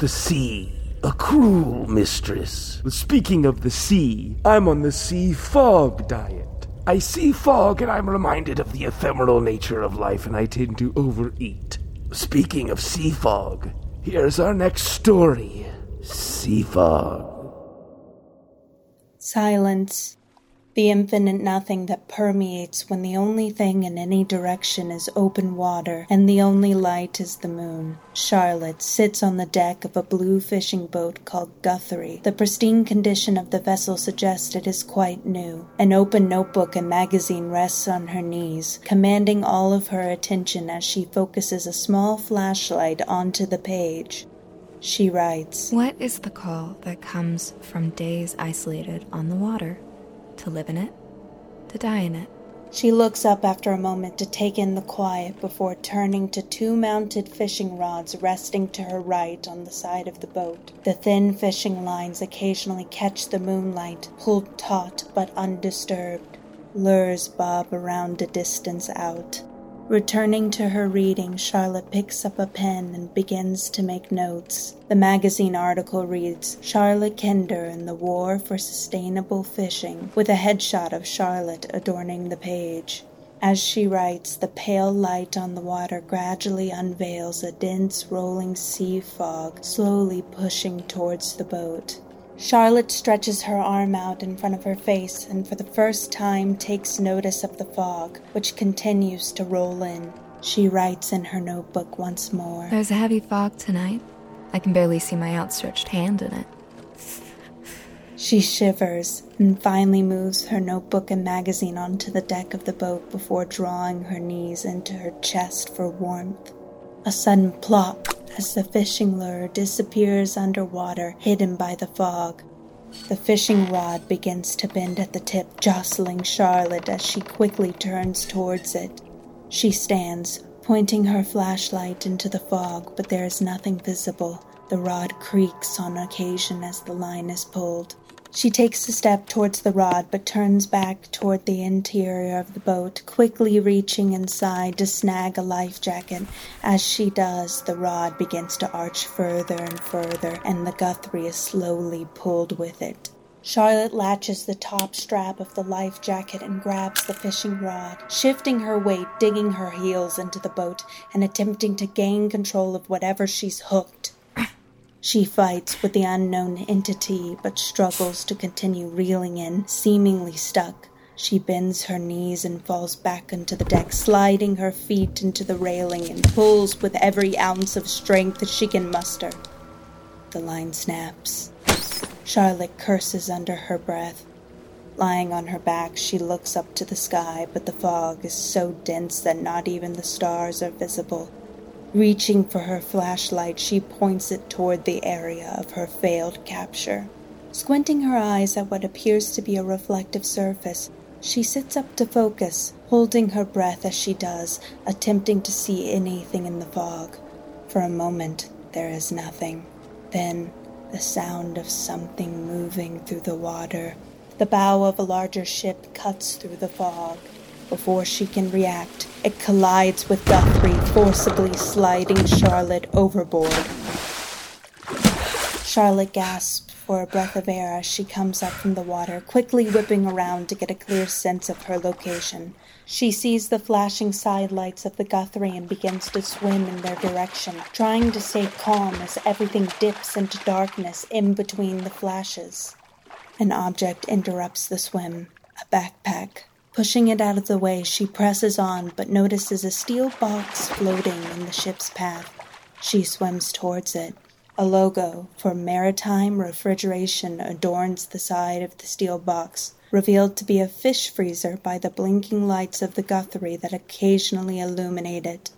the sea. A cruel mistress. Speaking of the sea, I'm on the sea fog diet. I see fog and I'm reminded of the ephemeral nature of life and I tend to overeat. Speaking of sea fog, here's our next story. Sea fog. Silence. The infinite nothing that permeates when the only thing in any direction is open water and the only light is the moon. Charlotte sits on the deck of a blue fishing boat called Guthrie. The pristine condition of the vessel suggested is quite new. An open notebook and magazine rests on her knees, commanding all of her attention as she focuses a small flashlight onto the page. She writes, "What is the call that comes from days isolated on the water? To live in it, to die in it." She looks up after a moment to take in the quiet before turning to two mounted fishing rods resting to her right on the side of the boat. The thin fishing lines occasionally catch the moonlight, pulled taut but undisturbed. Lures bob around a distance out. Returning to her reading, Charlotte picks up a pen and begins to make notes. The magazine article reads, "Charlotte Kinder and the War for Sustainable Fishing," with a headshot of Charlotte adorning the page. As she writes, the pale light on the water gradually unveils a dense rolling sea fog, slowly pushing towards the boat. Charlotte stretches her arm out in front of her face and for the first time takes notice of the fog, which continues to roll in. She writes in her notebook once more, "There's a heavy fog tonight. I can barely see my outstretched hand in it." She shivers and finally moves her notebook and magazine onto the deck of the boat before drawing her knees into her chest for warmth. A sudden plop as the fishing lure disappears underwater, hidden by the fog. The fishing rod begins to bend at the tip, jostling Charlotte as she quickly turns towards it. She stands, pointing her flashlight into the fog, but there is nothing visible. The rod creaks on occasion as the line is pulled. She takes a step towards the rod, but turns back toward the interior of the boat, quickly reaching inside to snag a life jacket. As she does, the rod begins to arch further and further, and the Guthrie is slowly pulled with it. Charlotte latches the top strap of the life jacket and grabs the fishing rod, shifting her weight, digging her heels into the boat, and attempting to gain control of whatever she's hooked. She fights with the unknown entity, but struggles to continue reeling in, seemingly stuck. She bends her knees and falls back onto the deck, sliding her feet into the railing and pulls with every ounce of strength she can muster. The line snaps. Charlotte curses under her breath. Lying on her back, she looks up to the sky, but the fog is so dense that not even the stars are visible. Reaching for her flashlight, she points it toward the area of her failed capture. Squinting her eyes at what appears to be a reflective surface, she sits up to focus, holding her breath as she does, attempting to see anything in the fog. For a moment, there is nothing. Then, the sound of something moving through the water. The bow of a larger ship cuts through the fog. Before she can react, it collides with Guthrie, forcibly sliding Charlotte overboard. Charlotte gasps for a breath of air as she comes up from the water, quickly whipping around to get a clear sense of her location. She sees the flashing side lights of the Guthrie and begins to swim in their direction, trying to stay calm as everything dips into darkness in between the flashes. An object interrupts the swim, a backpack. Pushing it out of the way, she presses on, but notices a steel box floating in the ship's path. She swims towards it. A logo for maritime refrigeration adorns the side of the steel box, revealed to be a fish freezer by the blinking lights of the Guthrie that occasionally illuminate it.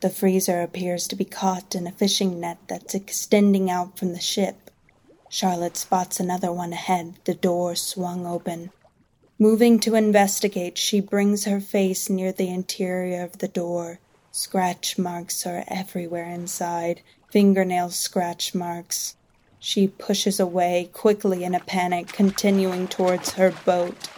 The freezer appears to be caught in a fishing net that's extending out from the ship. Charlotte spots another one ahead, the door swung open. Moving to investigate, she brings her face near the interior of the door. Scratch marks are everywhere inside, fingernail scratch marks. She pushes away quickly in a panic, continuing towards her boat.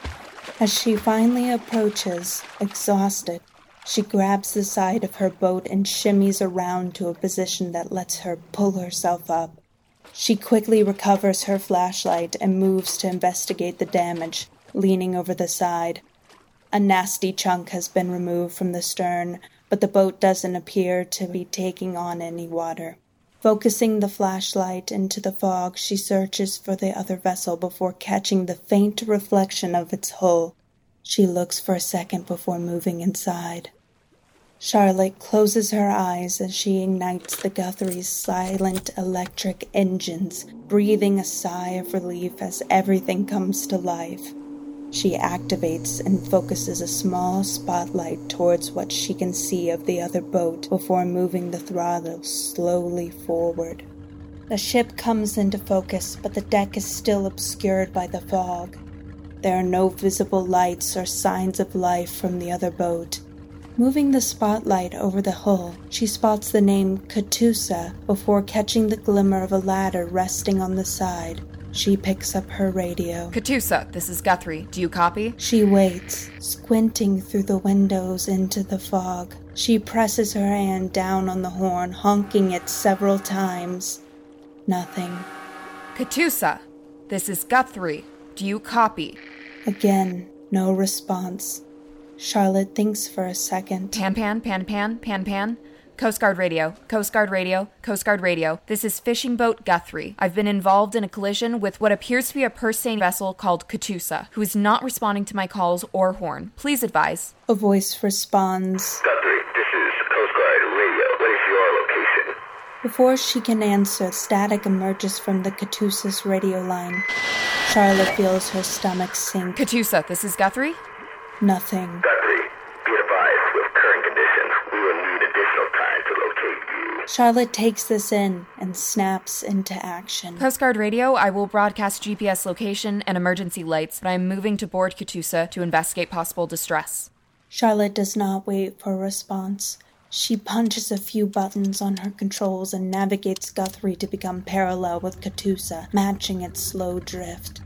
As she finally approaches, exhausted, She grabs the side of her boat and shimmies around to a position that lets her pull herself up. She quickly recovers her flashlight and moves to investigate the damage, leaning over the side. A nasty chunk has been removed from the stern, but the boat doesn't appear to be taking on any water. Focusing the flashlight into the fog, she searches for the other vessel before catching the faint reflection of its hull. She looks for a second before moving inside. Charlotte closes her eyes as she ignites the Guthrie's silent electric engines, breathing a sigh of relief as everything comes to life. She activates and focuses a small spotlight towards what she can see of the other boat before moving the throttle slowly forward. The ship comes into focus, but the deck is still obscured by the fog. There are no visible lights or signs of life from the other boat. Moving the spotlight over the hull, she spots the name Catoosa before catching the glimmer of a ladder resting on the side. She picks up her radio. Catoosa, this is Guthrie. Do you copy? She waits, squinting through the windows into the fog. She presses her hand down on the horn, honking it several times. Nothing. Catoosa, this is Guthrie. Do you copy? Again, no response. Charlotte thinks for a second. Pan pan, pan pan, pan pan. Coast Guard radio, Coast Guard radio, Coast Guard radio. This is Fishing Boat Guthrie. I've been involved in a collision with what appears to be a purse-seine vessel called Catoosa, who is not responding to my calls or horn. Please advise. A voice responds. Guthrie, this is Coast Guard radio. What is your location? Before she can answer, static emerges from the Catoosa's radio line. Charlotte feels her stomach sink. Catoosa, this is Guthrie? Nothing. Guthrie, be advised with current conditions. We will need additional time to locate you. Charlotte takes this in and snaps into action. Coast Guard radio, I will broadcast G P S location and emergency lights, but I am moving to board Catoosa to investigate possible distress. Charlotte does not wait for a response. She punches a few buttons on her controls and navigates Guthrie to become parallel with Catoosa, matching its slow drift.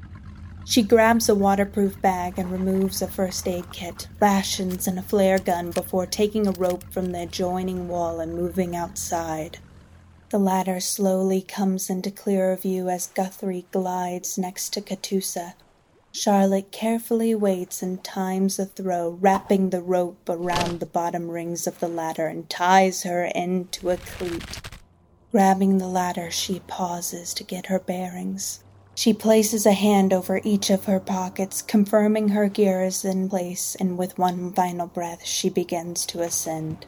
She grabs a waterproof bag and removes a first aid kit, rations, and a flare gun before taking a rope from the adjoining wall and moving outside. The ladder slowly comes into clearer view as Guthrie glides next to Catoosa. Charlotte carefully waits and times the throw, wrapping the rope around the bottom rings of the ladder and ties her end to a cleat. Grabbing the ladder, she pauses to get her bearings. She places a hand over each of her pockets, confirming her gear is in place, and with one final breath, she begins to ascend.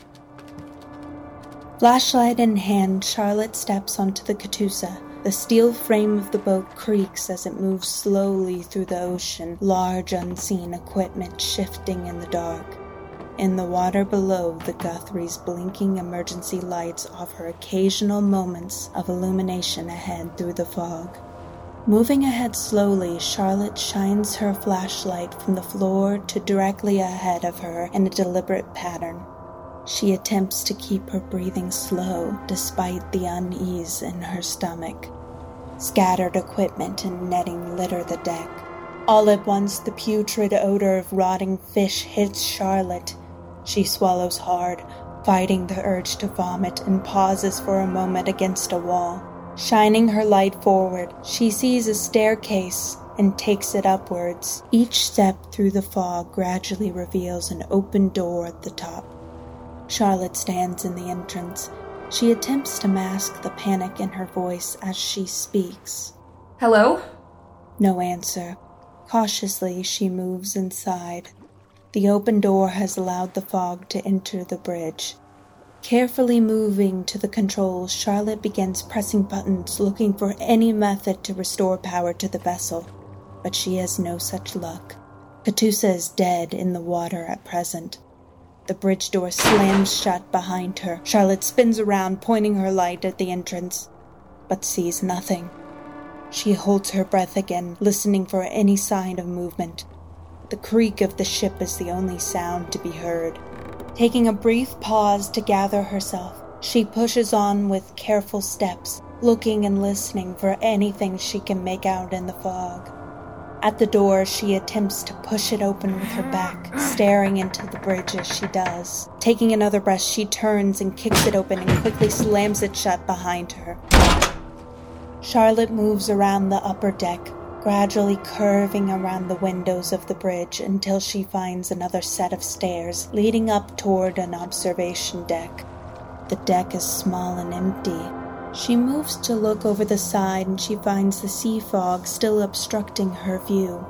Flashlight in hand, Charlotte steps onto the Catoosa. The steel frame of the boat creaks as it moves slowly through the ocean, large unseen equipment shifting in the dark. In the water below, the Guthrie's blinking emergency lights offer occasional moments of illumination ahead through the fog. Moving ahead slowly, Charlotte shines her flashlight from the floor to directly ahead of her in a deliberate pattern. She attempts to keep her breathing slow despite the unease in her stomach. Scattered equipment and netting litter the deck. All at once, the putrid odor of rotting fish hits Charlotte. She swallows hard, fighting the urge to vomit, and pauses for a moment against a wall. Shining her light forward, she sees a staircase and takes it upwards. Each step through the fog gradually reveals an open door at the top. Charlotte stands in the entrance. She attempts to mask the panic in her voice as she speaks. Hello? No answer. Cautiously, she moves inside. The open door has allowed the fog to enter the bridge. Carefully moving to the controls, Charlotte begins pressing buttons, looking for any method to restore power to the vessel, but she has no such luck. Catoosa is dead in the water at present. The bridge door slams shut behind her. Charlotte spins around, pointing her light at the entrance, but sees nothing. She holds her breath again, listening for any sign of movement. The creak of the ship is the only sound to be heard. Taking a brief pause to gather herself, she pushes on with careful steps, looking and listening for anything she can make out in the fog. At the door, she attempts to push it open with her back, staring into the bridge as she does. Taking another breath, she turns and kicks it open and quickly slams it shut behind her. Charlotte moves around the upper deck, gradually curving around the windows of the bridge until she finds another set of stairs leading up toward an observation deck. The deck is small and empty. She moves to look over the side and she finds the sea fog still obstructing her view.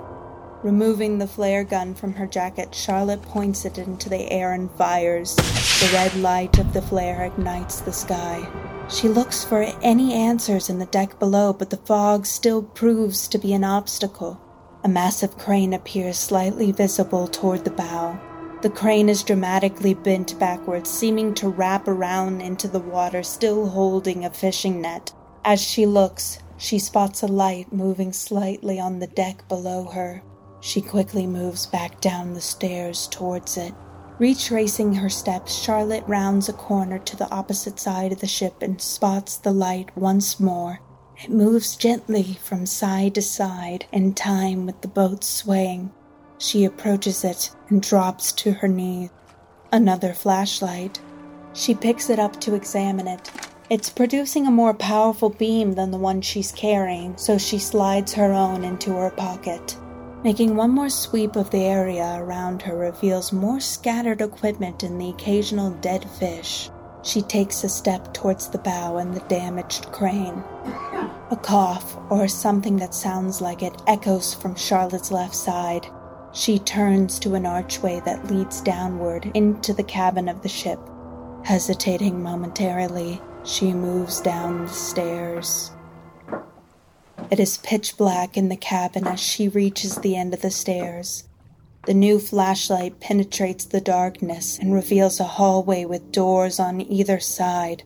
Removing the flare gun from her jacket, Charlotte points it into the air and fires. The red light of the flare ignites the sky. She looks for any answers in the deck below, but the fog still proves to be an obstacle. A massive crane appears slightly visible toward the bow. The crane is dramatically bent backwards, seeming to wrap around into the water, still holding a fishing net. As she looks, she spots a light moving slightly on the deck below her. She quickly moves back down the stairs towards it. Retracing her steps, Charlotte rounds a corner to the opposite side of the ship and spots the light once more. It moves gently from side to side, in time with the boat swaying. She approaches it and drops to her knees. Another flashlight. She picks it up to examine it. It's producing a more powerful beam than the one she's carrying, so she slides her own into her pocket. Making one more sweep of the area around her reveals more scattered equipment and the occasional dead fish. She takes a step towards the bow and the damaged crane. A cough, or something that sounds like it, echoes from Charlotte's left side. She turns to an archway that leads downward into the cabin of the ship. Hesitating momentarily, she moves down the stairs. It is pitch black in the cabin as she reaches the end of the stairs. The new flashlight penetrates the darkness and reveals a hallway with doors on either side.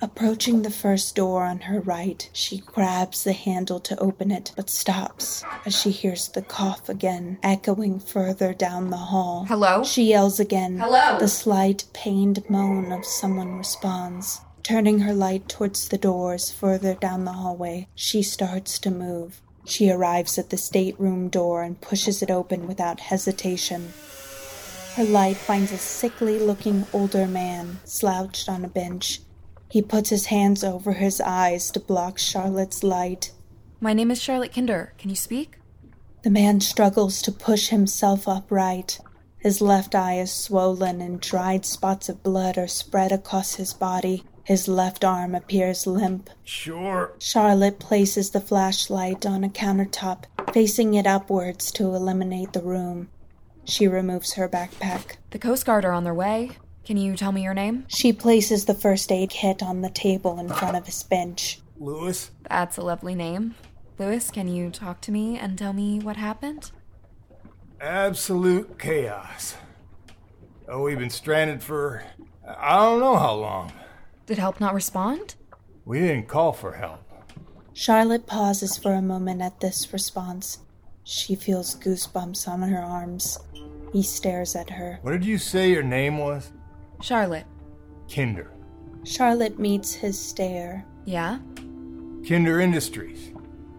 Approaching the first door on her right, she grabs the handle to open it, but stops as she hears the cough again, echoing further down the hall. Hello? She yells again. Hello? The slight, pained moan of someone responds. Turning her light towards the doors further down the hallway, she starts to move. She arrives at the stateroom door and pushes it open without hesitation. Her light finds a sickly-looking older man slouched on a bench. He puts his hands over his eyes to block Charlotte's light. My name is Charlotte Kinder. Can you speak? The man struggles to push himself upright. His left eye is swollen and dried spots of blood are spread across his body. His left arm appears limp. Sure. Charlotte places the flashlight on a countertop, facing it upwards to illuminate the room. She removes her backpack. The Coast Guard are on their way. Can you tell me your name? She places the first aid kit on the table in front of his bench. Lewis? That's a lovely name. Lewis, can you talk to me and tell me what happened? Absolute chaos. Oh, we've been stranded for I don't know how long. Did help not respond? We didn't call for help. Charlotte pauses for a moment at this response. She feels goosebumps on her arms. He stares at her. What did you say your name was? Charlotte. Kinder. Charlotte meets his stare. Yeah? Kinder Industries.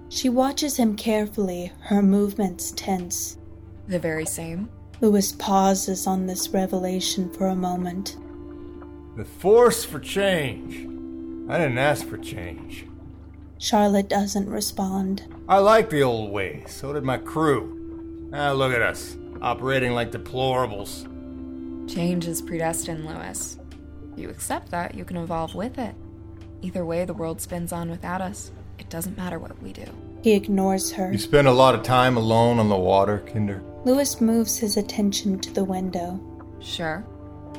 She watches him carefully, her movements tense. The very same. Lewis pauses on this revelation for a moment. The force for change. I didn't ask for change. Charlotte doesn't respond. I like the old ways, so did my crew. Now look at us, operating like deplorables. Change is predestined, Lewis. If you accept that, you can evolve with it. Either way, the world spins on without us. It doesn't matter what we do. He ignores her. You spend a lot of time alone on the water, Kinder. Lewis moves his attention to the window. Sure.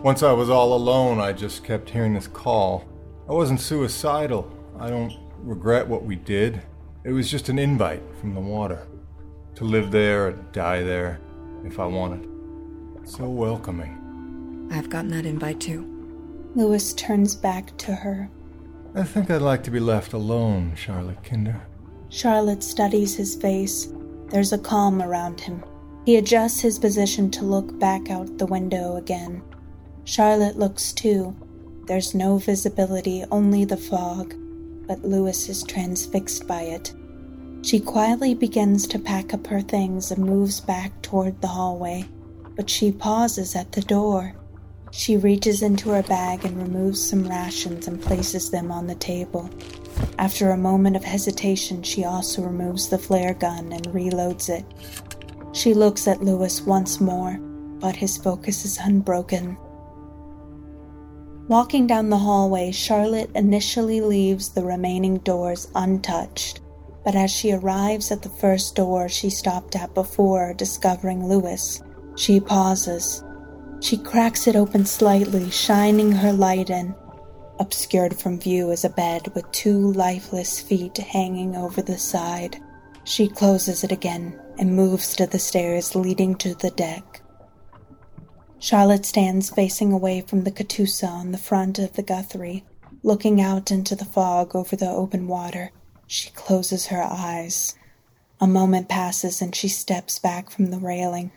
Once I was all alone, I just kept hearing this call. I wasn't suicidal. I don't regret what we did. It was just an invite from the water. To live there or die there, if I wanted. So welcoming. I've gotten that invite, too. Lewis turns back to her. I think I'd like to be left alone, Charlotte Kinder. Charlotte studies his face. There's a calm around him. He adjusts his position to look back out the window again. Charlotte looks, too. There's no visibility, only the fog. But Lewis is transfixed by it. She quietly begins to pack up her things and moves back toward the hallway, but she pauses at the door. She reaches into her bag and removes some rations and places them on the table. After a moment of hesitation, she also removes the flare gun and reloads it. She looks at Lewis once more, but his focus is unbroken. Walking down the hallway, Charlotte initially leaves the remaining doors untouched, but as she arrives at the first door she stopped at before discovering Lewis, she pauses. She cracks it open slightly, shining her light in. Obscured from view is a bed with two lifeless feet hanging over the side. She closes it again and moves to the stairs leading to the deck. Charlotte stands facing away from the Catoosa on the front of the Guthrie, looking out into the fog over the open water. She closes her eyes. A moment passes and she steps back from the railing.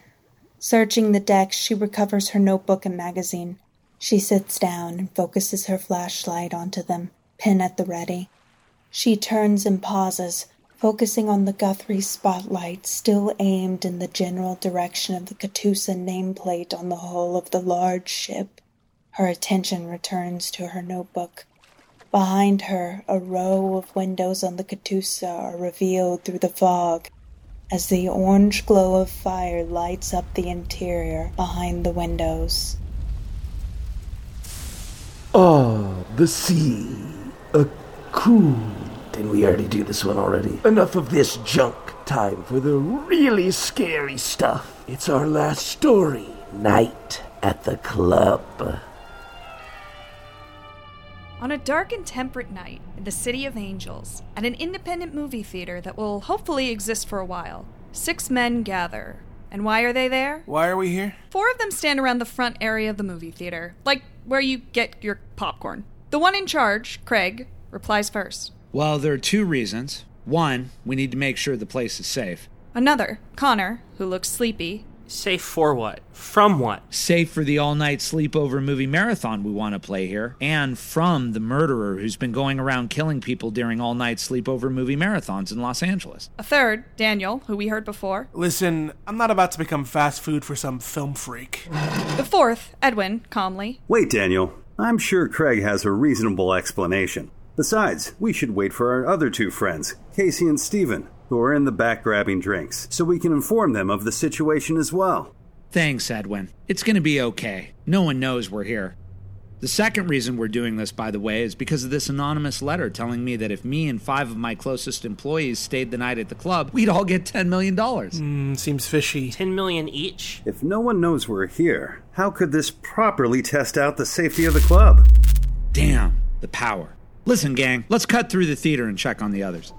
Searching the deck, she recovers her notebook and magazine. She sits down and focuses her flashlight onto them, pin at the ready. She turns and pauses, focusing on the Guthrie spotlight still aimed in the general direction of the Catoosa nameplate on the hull of the large ship. Her attention returns to her notebook. Behind her, a row of windows on the Catoosa are revealed through the fog as the orange glow of fire lights up the interior behind the windows. Ah, the sea. A cruise. Didn't we already do this one already? Enough of this junk. Time for the really scary stuff. It's our last story. Night at the Club. On a dark and temperate night in the City of Angels, at an independent movie theater that will hopefully exist for a while, six men gather. And why are they there? Why are we here? Four of them stand around the front area of the movie theater, like where you get your popcorn. The one in charge, Craig, replies first. Well, there are two reasons. One, we need to make sure the place is safe. Another, Connor, who looks sleepy. Safe for what? From what? Safe for the all-night sleepover movie marathon we want to play here, and from the murderer who's been going around killing people during all-night sleepover movie marathons in Los Angeles. A third, Daniel, who we heard before. Listen, I'm not about to become fast food for some film freak. The fourth, Edwin, calmly. Wait, Daniel. I'm sure Craig has a reasonable explanation. Besides, we should wait for our other two friends, Casey and Steven, who are in the back grabbing drinks, so we can inform them of the situation as well. Thanks, Edwin. It's going to be okay. No one knows we're here. The second reason we're doing this, by the way, is because of this anonymous letter telling me that if me and five of my closest employees stayed the night at the club, we'd all get ten million dollars. Mm, seems fishy. ten million dollars each? If no one knows we're here, how could this properly test out the safety of the club? Damn, the power. Listen, gang, let's cut through the theater and check on the others.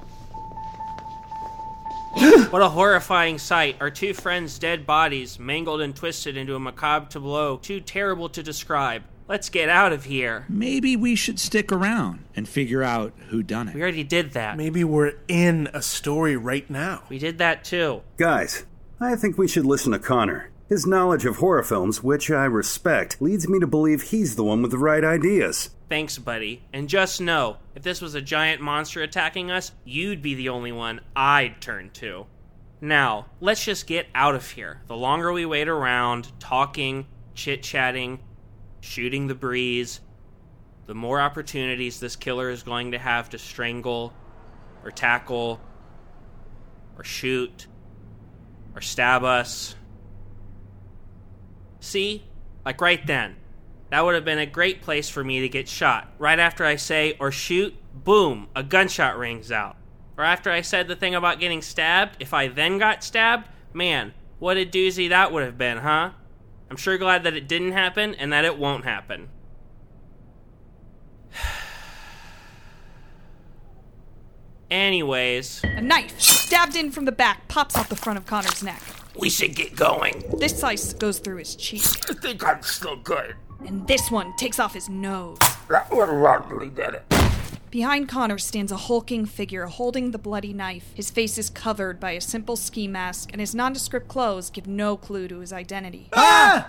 What a horrifying sight. Our two friends' dead bodies, mangled and twisted into a macabre tableau too terrible to describe. Let's get out of here. Maybe we should stick around and figure out who done it. We already did that. Maybe we're in a story right now. We did that too. Guys, I think we should listen to Connor. His knowledge of horror films, which I respect, leads me to believe he's the one with the right ideas. Thanks, buddy. And just know, if this was a giant monster attacking us, you'd be the only one I'd turn to. Now, let's just get out of here. The longer we wait around, talking, chit-chatting, shooting the breeze, the more opportunities this killer is going to have to strangle, or tackle, or shoot, or stab us. See? Like right then. That would have been a great place for me to get shot. Right after I say, or shoot, boom, a gunshot rings out. Or after I said the thing about getting stabbed, if I then got stabbed, man, what a doozy that would have been, huh? I'm sure glad that it didn't happen and that it won't happen. Anyways. A knife, stabbed in from the back, pops out the front of Connor's neck. We should get going. This slice goes through his cheek. I think I'm still good. And this one takes off his nose. That one wrongly did it. Behind Connor stands a hulking figure holding the bloody knife. His face is covered by a simple ski mask, and his nondescript clothes give no clue to his identity. Ah!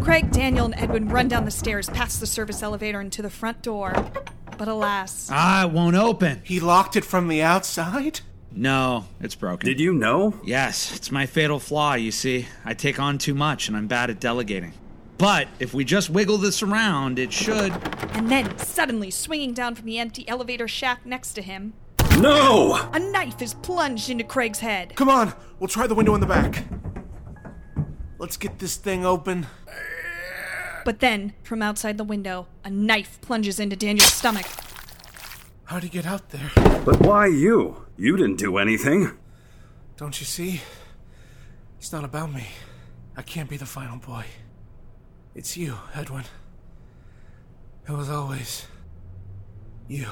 Craig, Daniel, and Edwin run down the stairs, past the service elevator, and to the front door. but alas. Ah, it won't open. He locked it from the outside? No, it's broken. Did you know? Yes, it's my fatal flaw, you see. I take on too much, and I'm bad at delegating. But if we just wiggle this around, it should... And then, suddenly swinging down from the empty elevator shaft next to him... No! A knife is plunged into Craig's head. Come on, we'll try the window in the back. Let's get this thing open. But then, from outside the window, a knife plunges into Daniel's stomach. How'd he get out there? But why you? You didn't do anything. Don't you see? It's not about me. I can't be the final boy. It's you, Edwin. It was always you.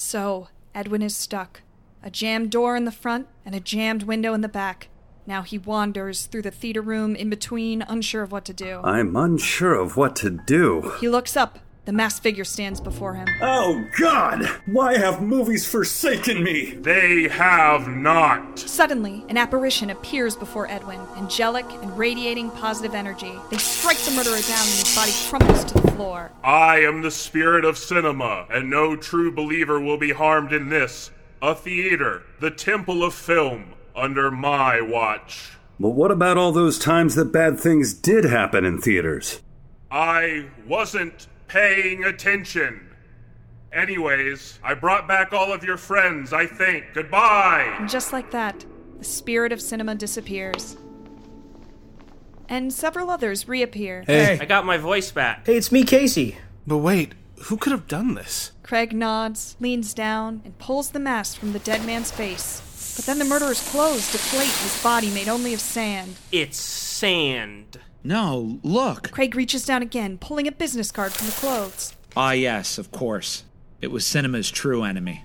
So, Edwin is stuck. A jammed door in the front and a jammed window in the back. Now he wanders through the theater room in between, unsure of what to do. I'm unsure of what to do. He looks up. The masked figure stands before him. Oh, God! Why have movies forsaken me? They have not. Suddenly, an apparition appears before Edwin, angelic and radiating positive energy. They strike the murderer down and his body crumbles to the floor. I am the spirit of cinema, and no true believer will be harmed in this. A theater, the temple of film, under my watch. But what about all those times that bad things did happen in theaters? I wasn't paying attention. Anyways, I brought back all of your friends, I think. Goodbye! And just like that, the spirit of cinema disappears. And several others reappear. Hey, I got my voice back. Hey, it's me, Casey. But wait, who could have done this? Craig nods, leans down, and pulls the mask from the dead man's face. But then the murderer's clothes deflate, his body made only of sand. It's sand. No, look. Craig reaches down again, pulling a business card from the clothes. Ah, yes, of course. It was cinema's true enemy.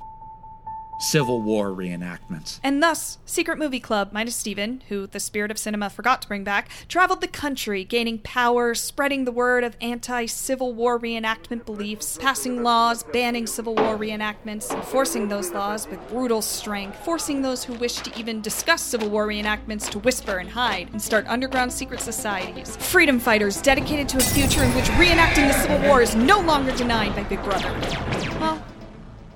Civil War reenactments. And thus, Secret Movie Club, minus Steven, who the spirit of cinema forgot to bring back, traveled the country, gaining power, spreading the word of anti-Civil War reenactment beliefs, passing laws, banning Civil War reenactments, enforcing those laws with brutal strength, forcing those who wished to even discuss Civil War reenactments to whisper and hide and start underground secret societies. Freedom fighters dedicated to a future in which reenacting the Civil War is no longer denied by Big Brother. Well,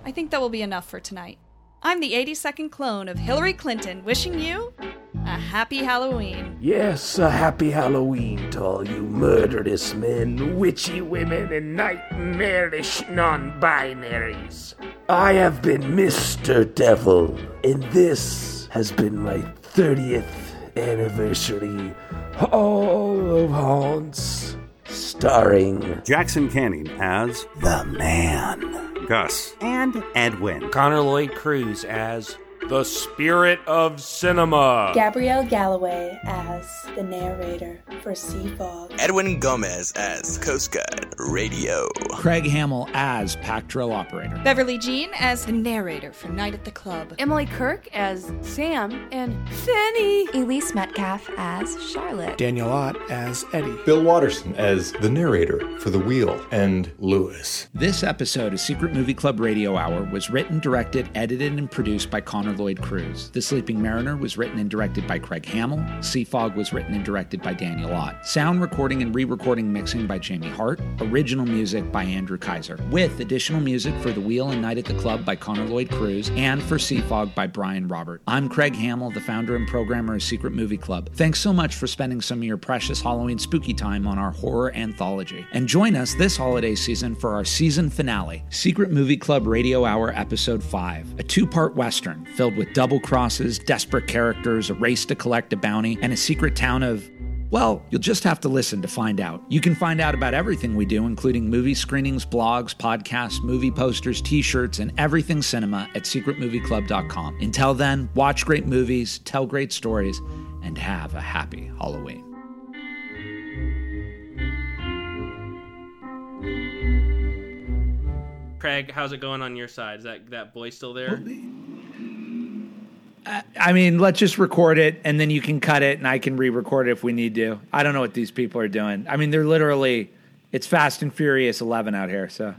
I think that will be enough for tonight. I'm the eighty-second clone of Hillary Clinton, wishing you a happy Halloween. Yes, a happy Halloween to all you murderous men, witchy women, and nightmarish non-binaries. I have been Mister Devil, and this has been my thirtieth anniversary Hall of Haunts, starring Jackson Canning as The Man. Gus. And Edwin. Connor Lloyd Cruz as The Spirit of Cinema. Gabrielle Galloway as the narrator for Sea Fog. Edwin Gomez as Coast Guard Radio. Craig Hamill as Pactro Operator. Beverly Jean as the narrator for Night at the Club. Emily Kirk as Sam and Fanny. Elise Metcalf as Charlotte. Daniel Ott as Eddie. Bill Watterson as the narrator for The Wheel and Lewis. This episode of Secret Movie Club Radio Hour was written, directed, edited, and produced by Connor Lloyd Cruz. The Sleeping Mariner was written and directed by Craig Hamill. Sea Fog was written and directed by Daniel Ott. Sound recording and re-recording mixing by Jamie Hart. Original music by Andrew Kaiser, with additional music for The Wheel and Night at the Club by Connor Lloyd Cruz and for Sea Fog by Brian Robert. I'm Craig Hamill, the founder and programmer of Secret Movie Club. Thanks so much for spending some of your precious Halloween spooky time on our horror anthology. And join us this holiday season for our season finale, Secret Movie Club Radio Hour Episode five, a two-part Western filled with double crosses, desperate characters, a race to collect a bounty, and a secret town of... well, you'll just have to listen to find out. You can find out about everything we do, including movie screenings, blogs, podcasts, movie posters, t-shirts, and everything cinema at secret movie club dot com. Until then, watch great movies, tell great stories, and have a happy Halloween. Craig, how's it going on your side? Is that, that boy still there? I mean, let's just record it, and then you can cut it, and I can re-record it if we need to. I don't know what these people are doing. I mean, they're literally, it's Fast and Furious eleven out here, so...